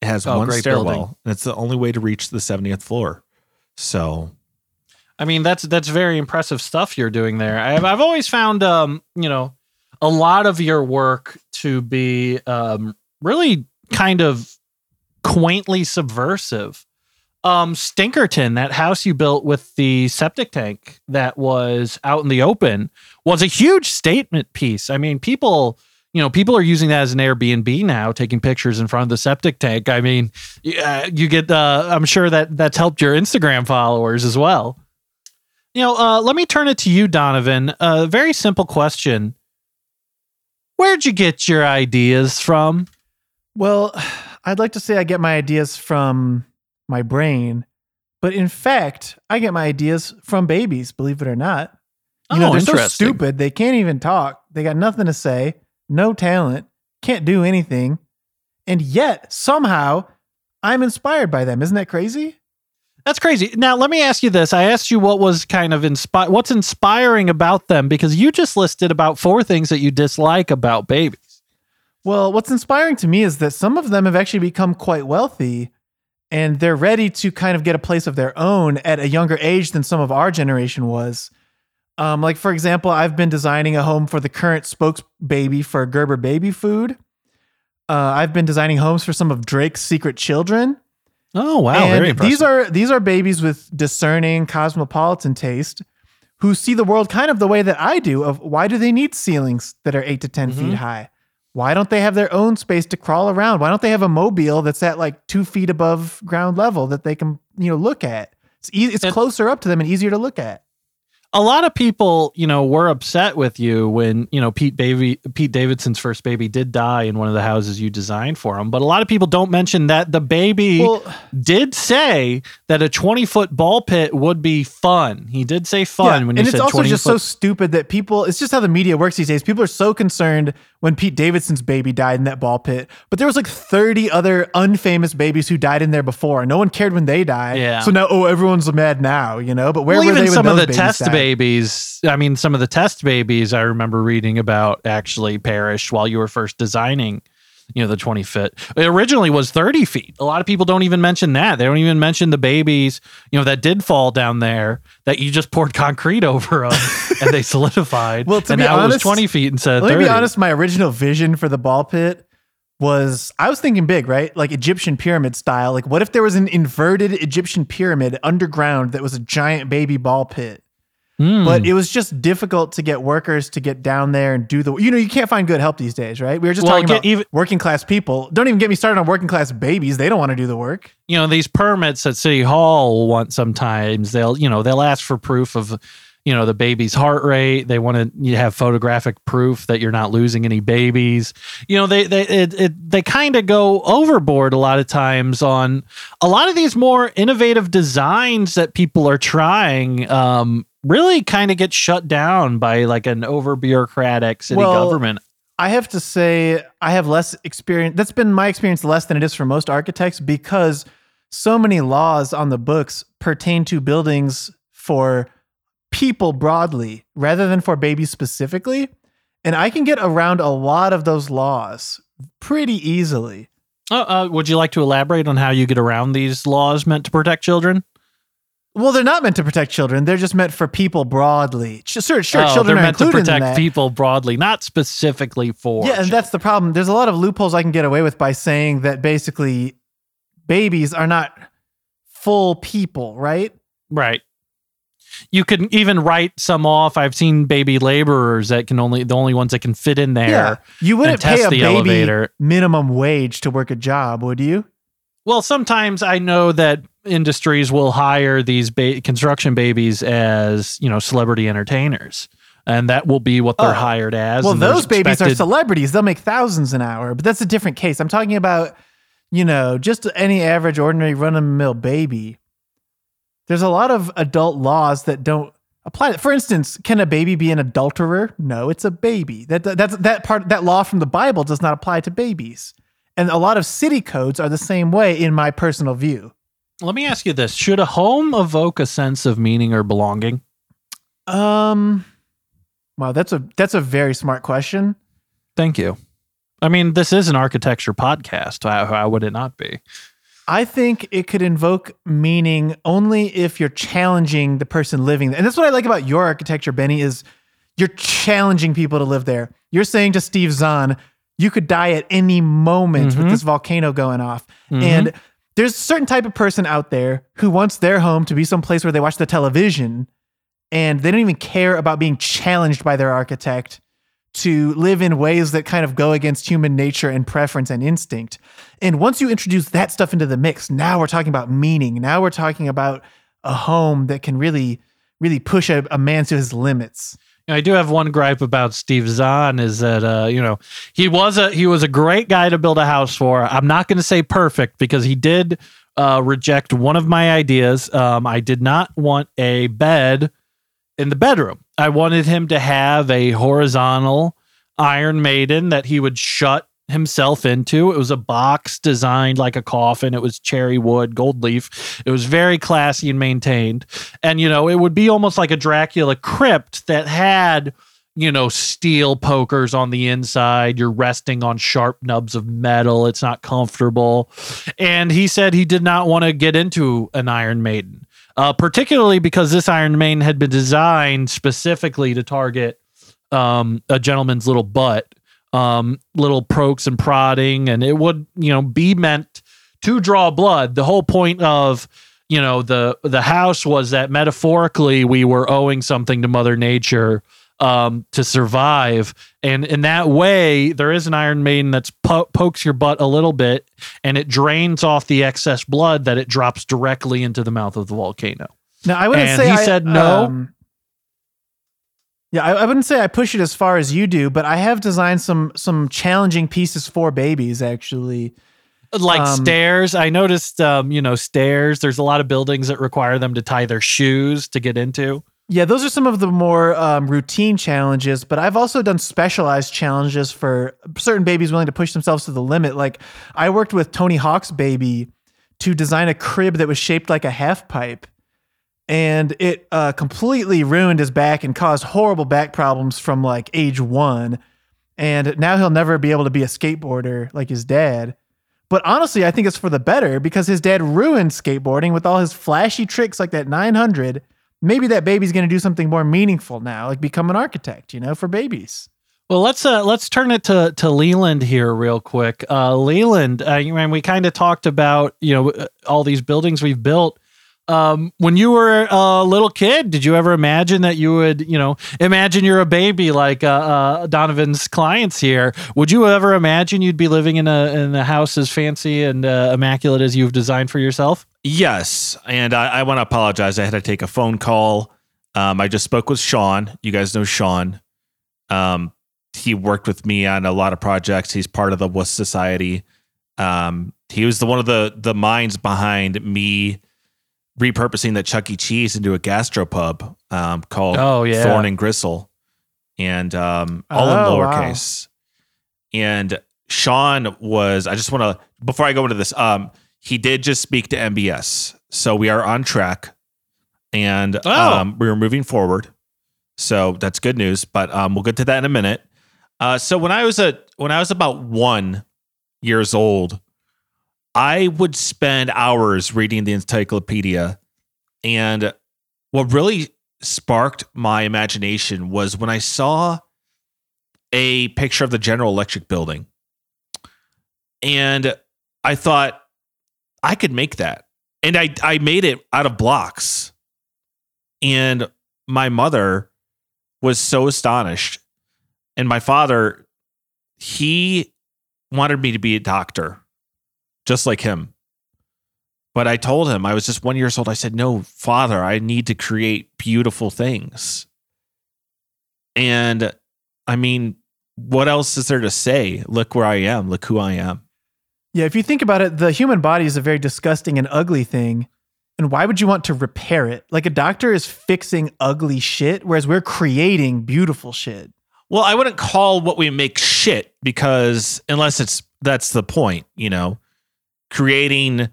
it has one stairwell, and it's the only way to reach the 70th floor. So, I mean, that's very impressive stuff you're doing there. I've always found, you know, a lot of your work to be really kind of quaintly subversive. Stinkerton, that house you built with the septic tank that was out in the open, was a huge statement piece. I mean, people... You know, people are using that as an Airbnb now, taking pictures in front of the septic tank. I mean, you get, I'm sure that's helped your Instagram followers as well. You know, let me turn it to you, Donovan. A very simple question. Where'd you get your ideas from? Well, I'd like to say I get my ideas from my brain, but in fact, I get my ideas from babies, believe it or not. You know, they're so stupid. They can't even talk. They got nothing to say. No talent, can't do anything, and yet somehow I'm inspired by them. Isn't that crazy? That's crazy. Now, let me ask you this. I asked you what was kind of what's inspiring about them, because you just listed about 4 things that you dislike about babies. Well, what's inspiring to me is that some of them have actually become quite wealthy, and they're ready to kind of get a place of their own at a younger age than some of our generation was. Like, for example, I've been designing a home for the current spokes baby for Gerber Baby Food. I've been designing homes for some of Drake's secret children. Oh, wow. And very impressive. These are babies with discerning cosmopolitan taste who see the world kind of the way that I do, of why do they need ceilings that are 8 to 10 feet high? Why don't they have their own space to crawl around? Why don't they have a mobile that's at like 2 feet above ground level that they can, you know, look at? It's closer up to them and easier to look at. A lot of people, you know, were upset with you when, you know, Pete Davidson's first baby did die in one of the houses you designed for him. But a lot of people don't mention that the baby did say that a 20-foot ball pit would be fun. He did say fun when he said 20-foot. And it's also just so stupid that people, it's just how the media works these days. People are so concerned when Pete Davidson's baby died in that ball pit, but there was like 30 other unfamous babies who died in there before, and no one cared when they died. Yeah. So now, everyone's mad now, you know? But where were they when some of the test died? Babies, I mean, some of the test babies I remember reading about actually perished while you were first designing, you know, the 20 foot. It originally was 30 feet. A lot of people don't even mention that. They don't even mention the babies, you know, that did fall down there that you just poured concrete over them and they solidified. Well, to be honest, it was 20 feet instead of 30. Let me be honest, my original vision for the ball pit was, I was thinking big, right? Like Egyptian pyramid style. Like, what if there was an inverted Egyptian pyramid underground that was a giant baby ball pit? But it was just difficult to get workers to get down there and do the, you know, you can't find good help these days, right? We were just talking about working class people. Don't even get me started on working class babies. They don't want to do the work. You know, these permits at City Hall want sometimes they'll ask for proof of, you know, the baby's heart rate. They want to have photographic proof that you're not losing any babies. You know, they kind of go overboard a lot of times on a lot of these more innovative designs that people are trying, really kind of get shut down by like an over bureaucratic city government. I have to say I have less experience. That's been my experience less than it is for most architects, because so many laws on the books pertain to buildings for people broadly rather than for babies specifically. And I can get around a lot of those laws pretty easily. Would you like to elaborate on how you get around these laws meant to protect children? Well, they're not meant to protect children. They're just meant for people broadly. Sure, children are included in that. They're meant to protect people broadly, not specifically for. Yeah, and that's the problem. There's a lot of loopholes I can get away with by saying that basically babies are not full people, right? Right. You could even write some off. I've seen baby laborers that can only, the only ones that can fit in there. Yeah. You wouldn't pay a baby minimum wage to work a job, would you? Well, sometimes I know that industries will hire these construction babies as, you know, celebrity entertainers. and that will be what they're hired as. Well, those babies are celebrities. They'll make thousands an hour, but that's a different case. I'm talking about, you know, just any average, ordinary, run-of-the-mill baby. There's a lot of adult laws that don't apply. For instance, can a baby be an adulterer? No, it's a baby. That law from the Bible does not apply to babies. And a lot of city codes are the same way, in my personal view. Let me ask you this. Should a home evoke a sense of meaning or belonging? Wow, that's a very smart question. Thank you. I mean, this is an architecture podcast. How would it not be? I think it could invoke meaning only if you're challenging the person living there. And that's what I like about your architecture, Benny, is you're challenging people to live there. You're saying to Steve Zahn, you could die at any moment with this volcano going off. Mm-hmm. And there's a certain type of person out there who wants their home to be someplace where they watch the television and they don't even care about being challenged by their architect to live in ways that kind of go against human nature and preference and instinct. And once you introduce that stuff into the mix, now we're talking about meaning. Now we're talking about a home that can really, really push a man to his limits. I do have one gripe about Steve Zahn is that, he was a great guy to build a house for. I'm not going to say perfect because he did reject one of my ideas. I did not want a bed in the bedroom. I wanted him to have a horizontal Iron Maiden that he would shut himself into. It was a box designed like a coffin. It was cherry wood, gold leaf. It was very classy and maintained. And, you know, it would be almost like a Dracula crypt that had, you know, steel pokers on the inside. You're resting on sharp nubs of metal. It's not comfortable. And he said he did not want to get into an Iron Maiden. Particularly because this Iron Maiden had been designed specifically to target a gentleman's little butt, little pokes and prodding, and it would, you know, be meant to draw blood. The whole point of, you know, the house was that metaphorically we were owing something to Mother Nature to survive, and in that way there is an Iron Maiden that's pokes your butt a little bit and it drains off the excess blood that it drops directly into the mouth of the volcano. Now I wouldn't say said no. I wouldn't say I push it as far as you do, but I have designed some challenging pieces for babies actually. Like stairs. I noticed stairs. There's a lot of buildings that require them to tie their shoes to get into. Yeah, those are some of the more routine challenges, but I've also done specialized challenges for certain babies willing to push themselves to the limit. Like I worked with Tony Hawk's baby to design a crib that was shaped like a half pipe, and it completely ruined his back and caused horrible back problems from like age 1. And now he'll never be able to be a skateboarder like his dad. But honestly, I think it's for the better because his dad ruined skateboarding with all his flashy tricks like that 900. Maybe that baby's going to do something more meaningful now, like become an architect, you know, for babies. Well, let's turn it to Leland here real quick. Leland, when we kind of talked about, you know, all these buildings we've built. When you were a little kid, did you ever imagine that you would, you know, imagine you're a baby like Donovan's clients here? Would you ever imagine you'd be living in a house as fancy and immaculate as you've designed for yourself? Yes, and I want to apologize. I had to take a phone call. I just spoke with Sean. You guys know Sean. He worked with me on a lot of projects. He's part of the Wurst Society. He was one of the minds behind me repurposing the Chuck E. Cheese into a gastropub called Thorn and Gristle, and all in lowercase. Wow. And Sean was. I just want to before I go into this. He did just speak to MBS. So we are on track and we are moving forward. So that's good news, but we'll get to that in a minute. So when I was about 1 year old, I would spend hours reading the encyclopedia. And what really sparked my imagination was when I saw a picture of the General Electric building. And I thought, I could make that. And I made it out of blocks. And my mother was so astonished. And my father, he wanted me to be a doctor, just like him. But I told him, I was just 1 year old. I said, no, Father, I need to create beautiful things. And I mean, what else is there to say? Look where I am. Look who I am. Yeah, if you think about it, the human body is a very disgusting and ugly thing. And why would you want to repair it? Like, a doctor is fixing ugly shit, whereas we're creating beautiful shit. Well, I wouldn't call what we make shit, because unless that's the point, you know, creating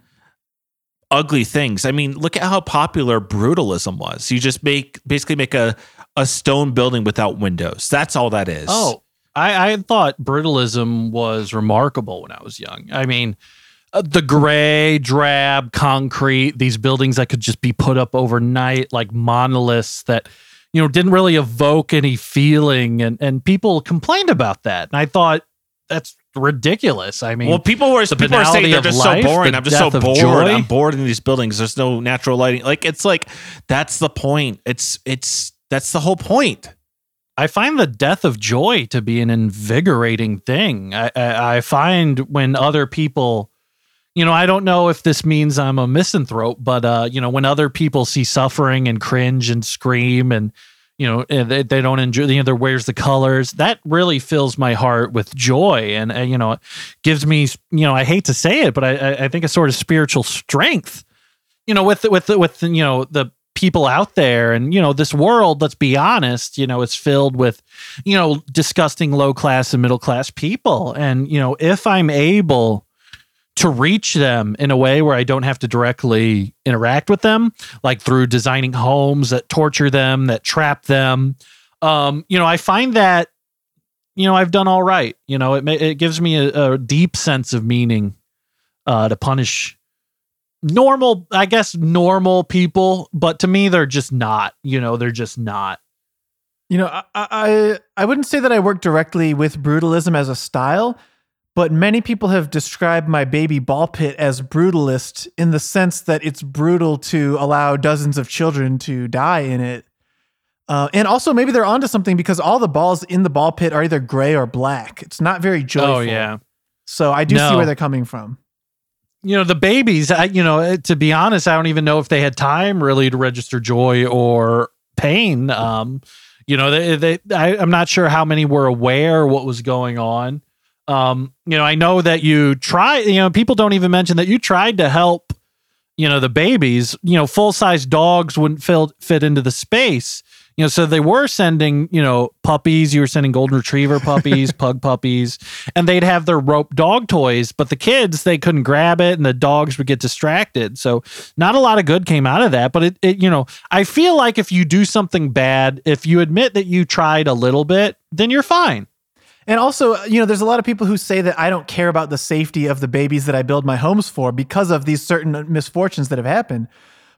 ugly things. I mean, look at how popular brutalism was. You just basically make a stone building without windows. That's all that is. Oh, I thought brutalism was remarkable when I was young. I mean, the gray, drab concrete, these buildings that could just be put up overnight, like monoliths that, you know, didn't really evoke any feeling. And people complained about that. And I thought, that's ridiculous. I mean, well, people were saying they're just life, so boring. I'm just so bored. I'm bored in these buildings. There's no natural lighting. Like, it's like, that's the point. That's the whole point. I find the death of joy to be an invigorating thing. I find when other people, you know, I don't know if this means I'm a misanthrope, but, you know, when other people see suffering and cringe and scream and, you know, they don't enjoy, you know, their Where's the Colors, that really fills my heart with joy. And you know, it gives me, you know, I hate to say it, but I think a sort of spiritual strength, you know, with, you know, the people out there and, you know, this world, let's be honest, you know, it's filled with, you know, disgusting low class and middle class people. And, you know, if I'm able to reach them in a way where I don't have to directly interact with them, like through designing homes that torture them, that trap them, you know, I find that, you know, I've done all right. You know, it gives me a deep sense of meaning to punish normal people, but to me, they're just not, you know, they're just not. You know, I wouldn't say that I work directly with brutalism as a style, but many people have described my baby ball pit as brutalist in the sense that it's brutal to allow dozens of children to die in it. And also maybe they're onto something, because all the balls in the ball pit are either gray or black. It's not very joyful. Oh, yeah. So I do see where they're coming from. You know, the babies, you know, to be honest, I don't even know if they had time really to register joy or pain. You know, I'm not sure how many were aware what was going on. You know, I know that you try, you know, people don't even mention that you tried to help, you know, the babies, you know, full-size dogs wouldn't fit into the space, you know, so they were sending, you know, puppies, you were sending golden retriever puppies, pug puppies, and they'd have their rope dog toys, but the kids, they couldn't grab it and the dogs would get distracted. So not a lot of good came out of that, but it you know, I feel like if you do something bad, if you admit that you tried a little bit, then you're fine. And also, you know, there's a lot of people who say that I don't care about the safety of the babies that I build my homes for because of these certain misfortunes that have happened.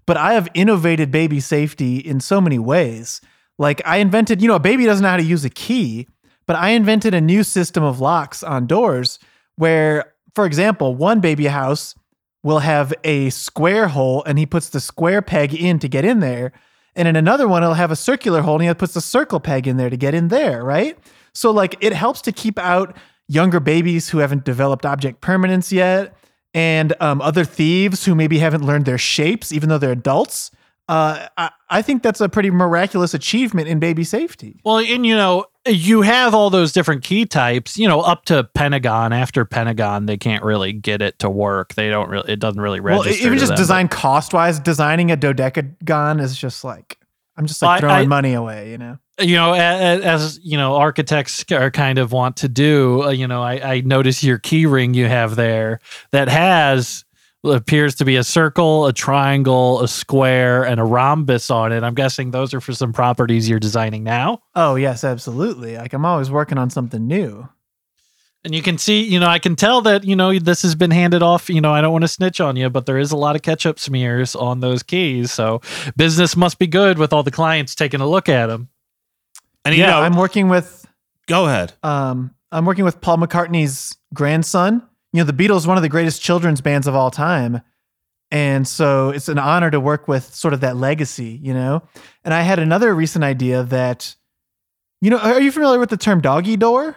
But I have innovated baby safety in so many ways. Like, I invented, you know, a baby doesn't know how to use a key, but I invented a new system of locks on doors where, for example, one baby house will have a square hole and he puts the square peg in to get in there. And in another one, it'll have a circular hole and he puts the circle peg in there to get in there, right? So, like, it helps to keep out younger babies who haven't developed object permanence yet, and other thieves who maybe haven't learned their shapes, even though they're adults. I think that's a pretty miraculous achievement in baby safety. Well, and, you know, you have all those different key types, you know, up to Pentagon. After Pentagon, they can't really get it to work. They don't really, it doesn't really register. Well, even just them, design cost-wise, designing a dodecagon is just like, I'm just like throwing money away, you know? You know, as you know, architects are kind of want to do, you know, I notice your key ring you have there that has, appears to be a circle, a triangle, a square, and a rhombus on it. I'm guessing those are for some properties you're designing now. Oh, yes, absolutely. Like, I'm always working on something new. And you can see, you know, I can tell that, you know, this has been handed off. You know, I don't want to snitch on you, but there is a lot of ketchup smears on those keys. So business must be good with all the clients taking a look at them. And, yeah, you know, I'm working with... Go ahead. I'm working with Paul McCartney's grandson. You know, the Beatles, one of the greatest children's bands of all time. And so it's an honor to work with sort of that legacy, you know? And I had another recent idea that, you know, are you familiar with the term doggy door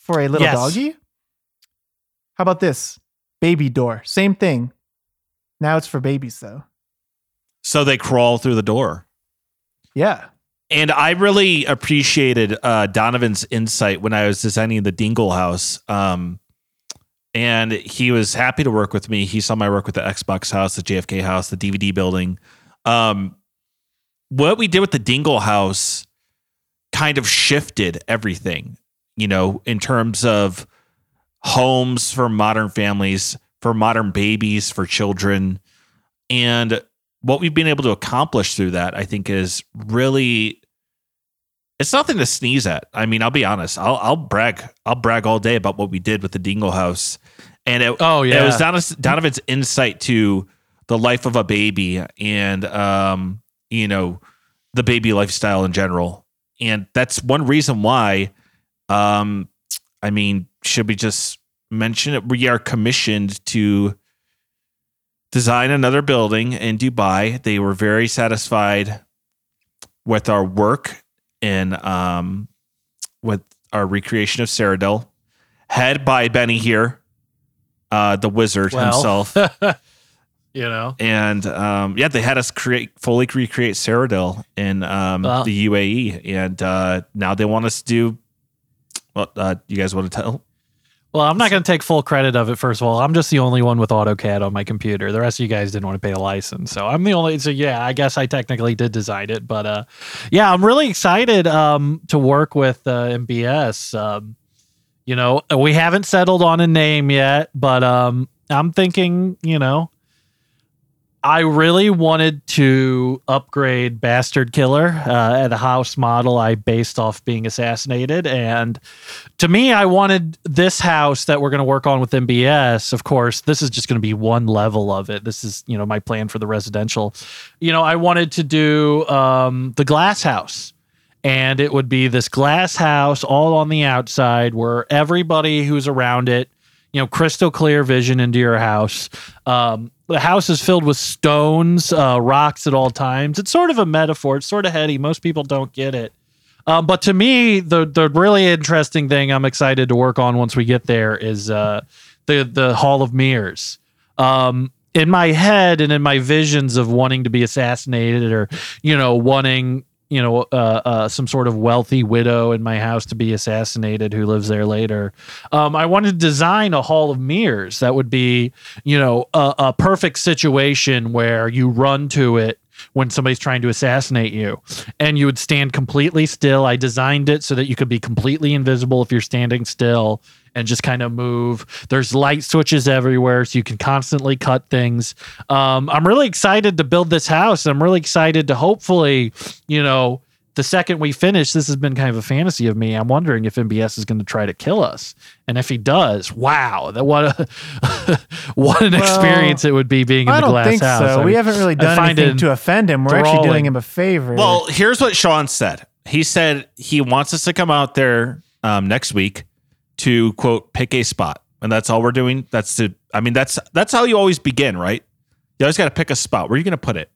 for a little doggy? How about this? Baby door. Same thing. Now it's for babies, though. So they crawl through the door. Yeah. And I really appreciated Donovan's insight when I was designing the Dingle House. And he was happy to work with me. He saw my work with the Xbox House, the JFK House, the DVD building. What we did with the Dingle House kind of shifted everything, you know, in terms of homes for modern families, for modern babies, for children. And what we've been able to accomplish through that, I think, is really, it's nothing to sneeze at. I mean, I'll be honest. I'll brag all day about what we did with the Dingle House. And it was Donovan's insight to the life of a baby and, you know, the baby lifestyle in general. And that's one reason why, I mean, should we just mention it? We are commissioned to design another building in Dubai. They were very satisfied with our work and with our recreation of Cyrodiil, head by Benny here, the wizard himself. You know, and they had us fully recreate Cyrodiil in the UAE, and now they want us to do. Well, you guys want to tell? Well, I'm not going to take full credit of it, first of all. I'm just the only one with AutoCAD on my computer. The rest of you guys didn't want to pay a license. So I'm the only... So yeah, I guess I technically did design it. But yeah, I'm really excited to work with MBS. You know, we haven't settled on a name yet, but I'm thinking, you know, I really wanted to upgrade Bastard Killer at a house model I based off being assassinated. And to me, I wanted this house that we're going to work on with MBS. Of course, this is just going to be one level of it. This is, you know, my plan for the residential. You know, I wanted to do the glass house. And it would be this glass house all on the outside where everybody who's around it, you know, crystal clear vision into your house. The house is filled with stones, rocks at all times. It's sort of a metaphor. It's sort of heady. Most people don't get it. But to me, the really interesting thing I'm excited to work on once we get there is the Hall of Mirrors. In my head and in my visions of wanting to be assassinated or, you know, wanting, you know, some sort of wealthy widow in my house to be assassinated who lives there later. I wanted to design a Hall of Mirrors that would be, you know, a perfect situation where you run to it when somebody's trying to assassinate you and you would stand completely still. I designed it so that you could be completely invisible if you're standing still and just kind of move. There's light switches everywhere, so you can constantly cut things. I'm really excited to build this house. I'm really excited to hopefully, you know, the second we finish, this has been kind of a fantasy of me. I'm wondering if MBS is going to try to kill us. And if he does, wow, that what an experience it would be being in the glass house. I don't think so. We haven't really done anything to offend him. We're actually doing him a favor. Well, here's what Sean said. He said he wants us to come out there next week to, quote, pick a spot. And that's all we're doing. That's how you always begin, right? You always got to pick a spot. Where are you going to put it?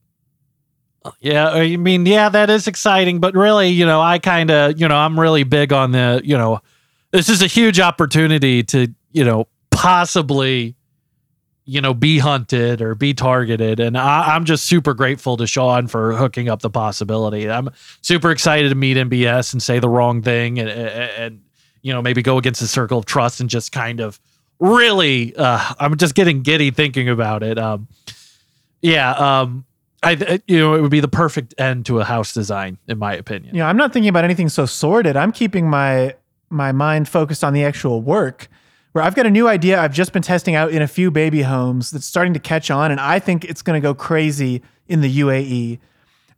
Yeah. I mean, yeah, that is exciting, but really, you know, I kind of, you know, I'm really big on the, you know, this is a huge opportunity to, you know, possibly, you know, be hunted or be targeted. And I'm just super grateful to Sean for hooking up the possibility. I'm super excited to meet MBS and say the wrong thing and you know, maybe go against the circle of trust and just kind of really, I'm just getting giddy thinking about it. You know, it would be the perfect end to a house design, in my opinion. Yeah, I'm not thinking about anything so sordid. I'm keeping my mind focused on the actual work, where I've got a new idea I've just been testing out in a few baby homes that's starting to catch on, and I think it's going to go crazy in the UAE.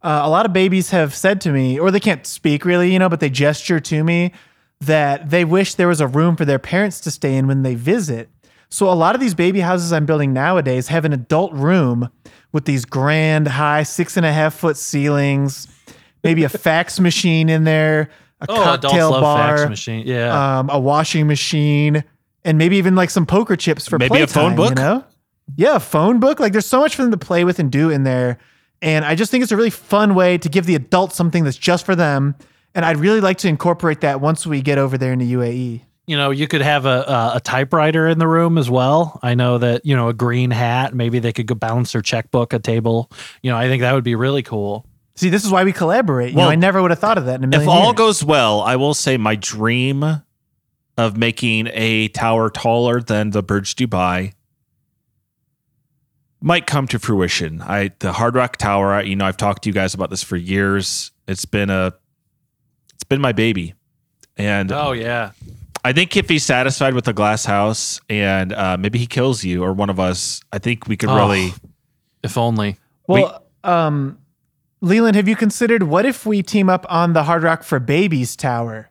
A lot of babies have said to me, or they can't speak really, you know, but they gesture to me that they wish there was a room for their parents to stay in when they visit. So a lot of these baby houses I'm building nowadays have an adult room with these grand high 6.5-foot ceilings, maybe a fax machine in there, cocktail bar, fax machine. Yeah. A washing machine, and maybe even like some poker chips for maybe playtime, a phone book. You know? Yeah, a phone book. Like there's so much for them to play with and do in there. And I just think it's a really fun way to give the adults something that's just for them. And I'd really like to incorporate that once we get over there in the UAE. You know, you could have a typewriter in the room as well. I know that, you know, a green hat, maybe they could go balance their checkbook, a table. You know, I think that would be really cool. See, this is why we collaborate. Well, I never would have thought of that in a million years. If all goes well, I will say my dream of making a tower taller than the Burj Dubai might come to fruition. The Hard Rock Tower, I've talked to you guys about this for years. It's been my baby. And oh yeah. I think if he's satisfied with the glass house and maybe he kills you or one of us, I think we could really... If only. Well, Leland, have you considered what if we team up on the Hard Rock for Babies Tower?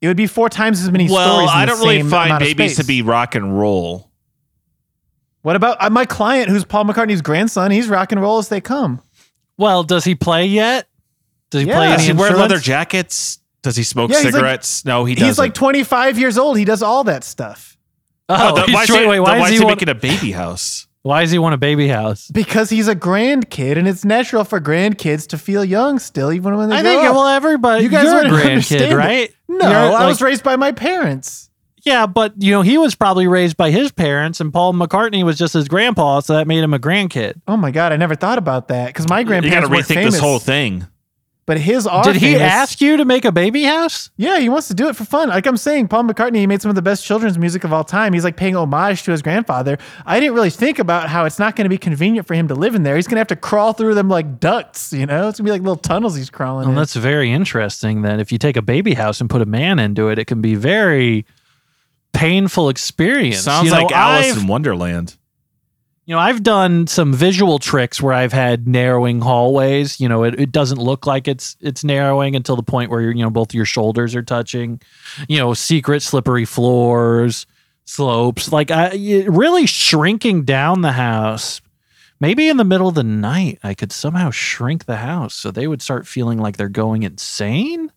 It would be 4 times as many stories. Well, I don't really find babies to be rock and roll. What about my client who's Paul McCartney's grandson? He's rock and roll as they come. Well, does he play yet? Does he play any instruments? Does he wear leather jackets? Does he smoke cigarettes? No, he doesn't. He's like 25 years old. He does all that stuff. Why is he making a baby house? Why does he want a baby house? Because he's a grand kid, and it's natural for grandkids to feel young still, even when they grow up. Everybody, you're a grandkid, right? No, I was raised by my parents. Yeah, but he was probably raised by his parents, and Paul McCartney was just his grandpa, so that made him a grandkid. Oh my God, I never thought about that because my grandparents were famous. You got to rethink this whole thing. But his are Did he famous. Ask you to make a baby house? Yeah, he wants to do it for fun. Like I'm saying, Paul McCartney, he made some of the best children's music of all time. He's like paying homage to his grandfather. I didn't really think about how it's not going to be convenient for him to live in there. He's going to have to crawl through them like ducts, It's going to be like little tunnels he's crawling in. That's very interesting that if you take a baby house and put a man into it, it can be very painful experience. Sounds like Alice in Wonderland. I've done some visual tricks where I've had narrowing hallways. It doesn't look like it's narrowing until the point where both your shoulders are touching. Secret slippery floors, slopes. Like really shrinking down the house. Maybe in the middle of the night, I could somehow shrink the house so they would start feeling like they're going insane.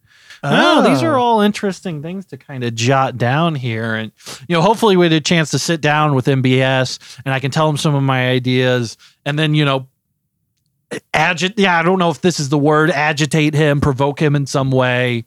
Oh, these are all interesting things to kind of jot down here. And, hopefully we had a chance to sit down with MBS and I can tell him some of my ideas and then, I don't know if this is the word, agitate him, provoke him in some way.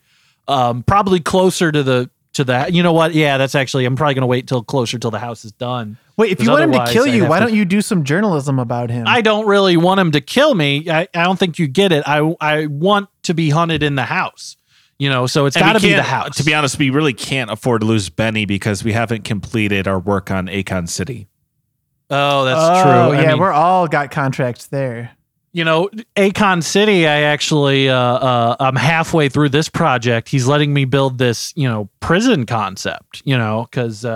Probably closer to that. You know what? Yeah, that's actually, I'm probably going to wait till closer till the house is done. Wait, if you want him to kill you, why don't you do some journalism about him? I don't really want him to kill me. I don't think you get it. I want to be hunted in the house. So it's got to be the house. To be honest, we really can't afford to lose Benny because we haven't completed our work on Akon City. Oh, that's true. Yeah, we're all got contracts there. Akon City, I actually, I'm halfway through this project. He's letting me build this, prison concept, because,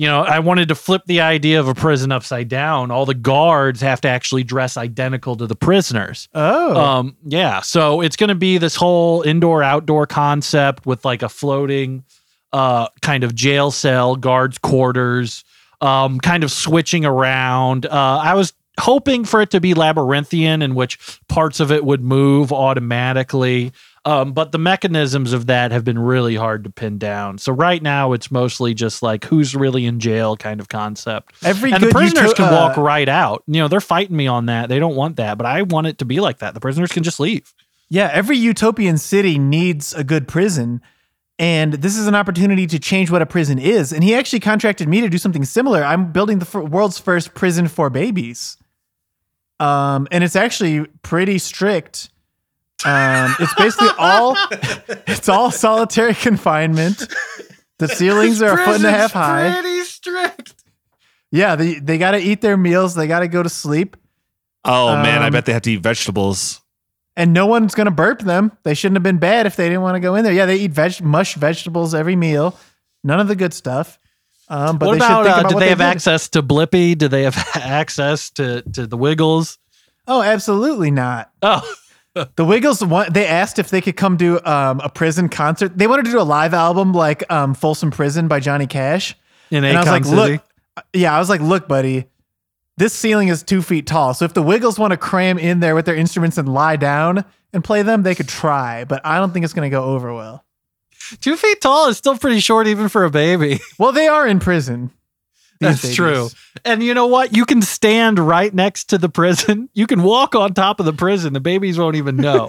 I wanted to flip the idea of a prison upside down. All the guards have to actually dress identical to the prisoners. Oh. Yeah. So it's going to be this whole indoor-outdoor concept with like a floating kind of jail cell, guards' quarters, kind of switching around. I was hoping for it to be labyrinthian in which parts of it would move automatically. But the mechanisms of that have been really hard to pin down. So right now it's mostly just like who's really in jail kind of concept. And the prisoners can walk right out. They're fighting me on that. They don't want that, but I want it to be like that. The prisoners can just leave. Yeah, every utopian city needs a good prison. And this is an opportunity to change what a prison is. And he actually contracted me to do something similar. I'm building the world's first prison for babies. And it's actually pretty strict. It's basically all solitary confinement. The ceilings are 1.5 feet high. Pretty strict. Yeah, they got to eat their meals. They got to go to sleep. Oh man, I bet they have to eat vegetables. And no one's gonna burp them. They shouldn't have been bad if they didn't want to go in there. Yeah, they eat mush vegetables every meal. None of the good stuff. But what about? Do they have access to Blippi? Do they have access to the Wiggles? Oh, absolutely not. Oh. The Wiggles, they asked if they could come do a prison concert. They wanted to do a live album like Folsom Prison by Johnny Cash. And I was like, look, buddy, this ceiling is 2 feet tall. So if the Wiggles want to cram in there with their instruments and lie down and play them, they could try. But I don't think it's going to go over well. 2 feet tall is still pretty short even for a baby. Well, they are in prison. That's true. And you know what? You can stand right next to the prison. You can walk on top of the prison. The babies won't even know.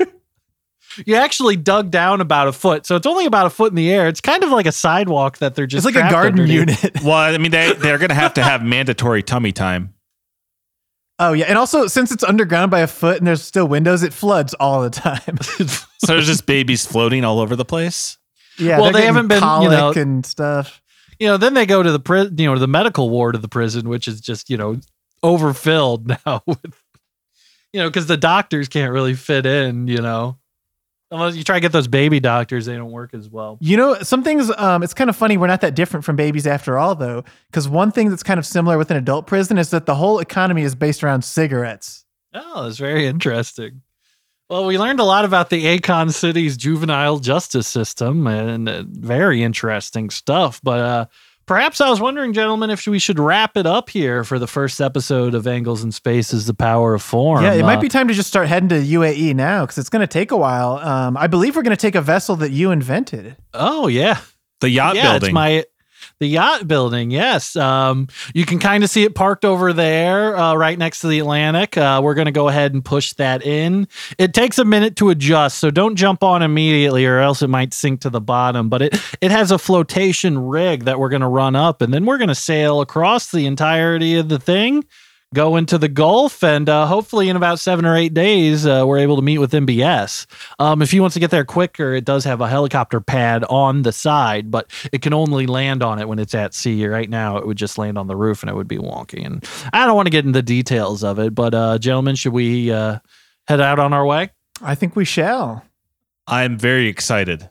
You actually dug down about a foot. So it's only about a foot in the air. It's kind of like a sidewalk that they're just. It's like a garden unit. Well, I mean, they're going to have mandatory tummy time. Oh, yeah. And also, since it's underground by a foot and there's still windows, it floods all the time. So there's just babies floating all over the place. Yeah. Well, they haven't been, you know, and stuff. You know, then they go to the to the medical ward of the prison, which is just, you know, overfilled now with, you know, because the doctors can't really fit in, you know. Unless you try to get those baby doctors, they don't work as well. You know, some things, it's kind of funny. We're not that different from babies after all, though, because one thing that's kind of similar with an adult prison is that the whole economy is based around cigarettes. Oh, that's very interesting. Well, we learned a lot about the Akon City's juvenile justice system and very interesting stuff. But perhaps I was wondering, gentlemen, if we should wrap it up here for the first episode of Angles and Spaces, The Power of Form. Yeah, it might be time to just start heading to UAE now, because it's going to take a while. I believe we're going to take a vessel that you invented. Oh, yeah. The yacht building. It's the yacht building, yes. You can kind of see it parked over there right next to the Atlantic. We're going to go ahead and push that in. It takes a minute to adjust, so don't jump on immediately or else it might sink to the bottom. But it has a flotation rig that we're going to run up, and then we're going to sail across the entirety of the thing, go into the Gulf, and hopefully in about 7 or 8 days, we're able to meet with MBS. If he wants to get there quicker, it does have a helicopter pad on the side, but it can only land on it when it's at sea. Right now, it would just land on the roof, and it would be wonky. And I don't want to get into the details of it, but gentlemen, should we head out on our way? I think we shall. I'm very excited.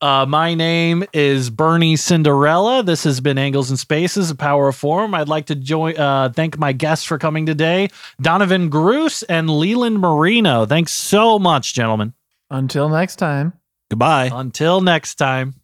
My name is Benny Cinderella. This has been Angles and Spaces, The Power of Form. I'd like to thank my guests for coming today, Donovan Gruce and Leland Marino. Thanks so much, gentlemen. Until next time. Goodbye. Until next time.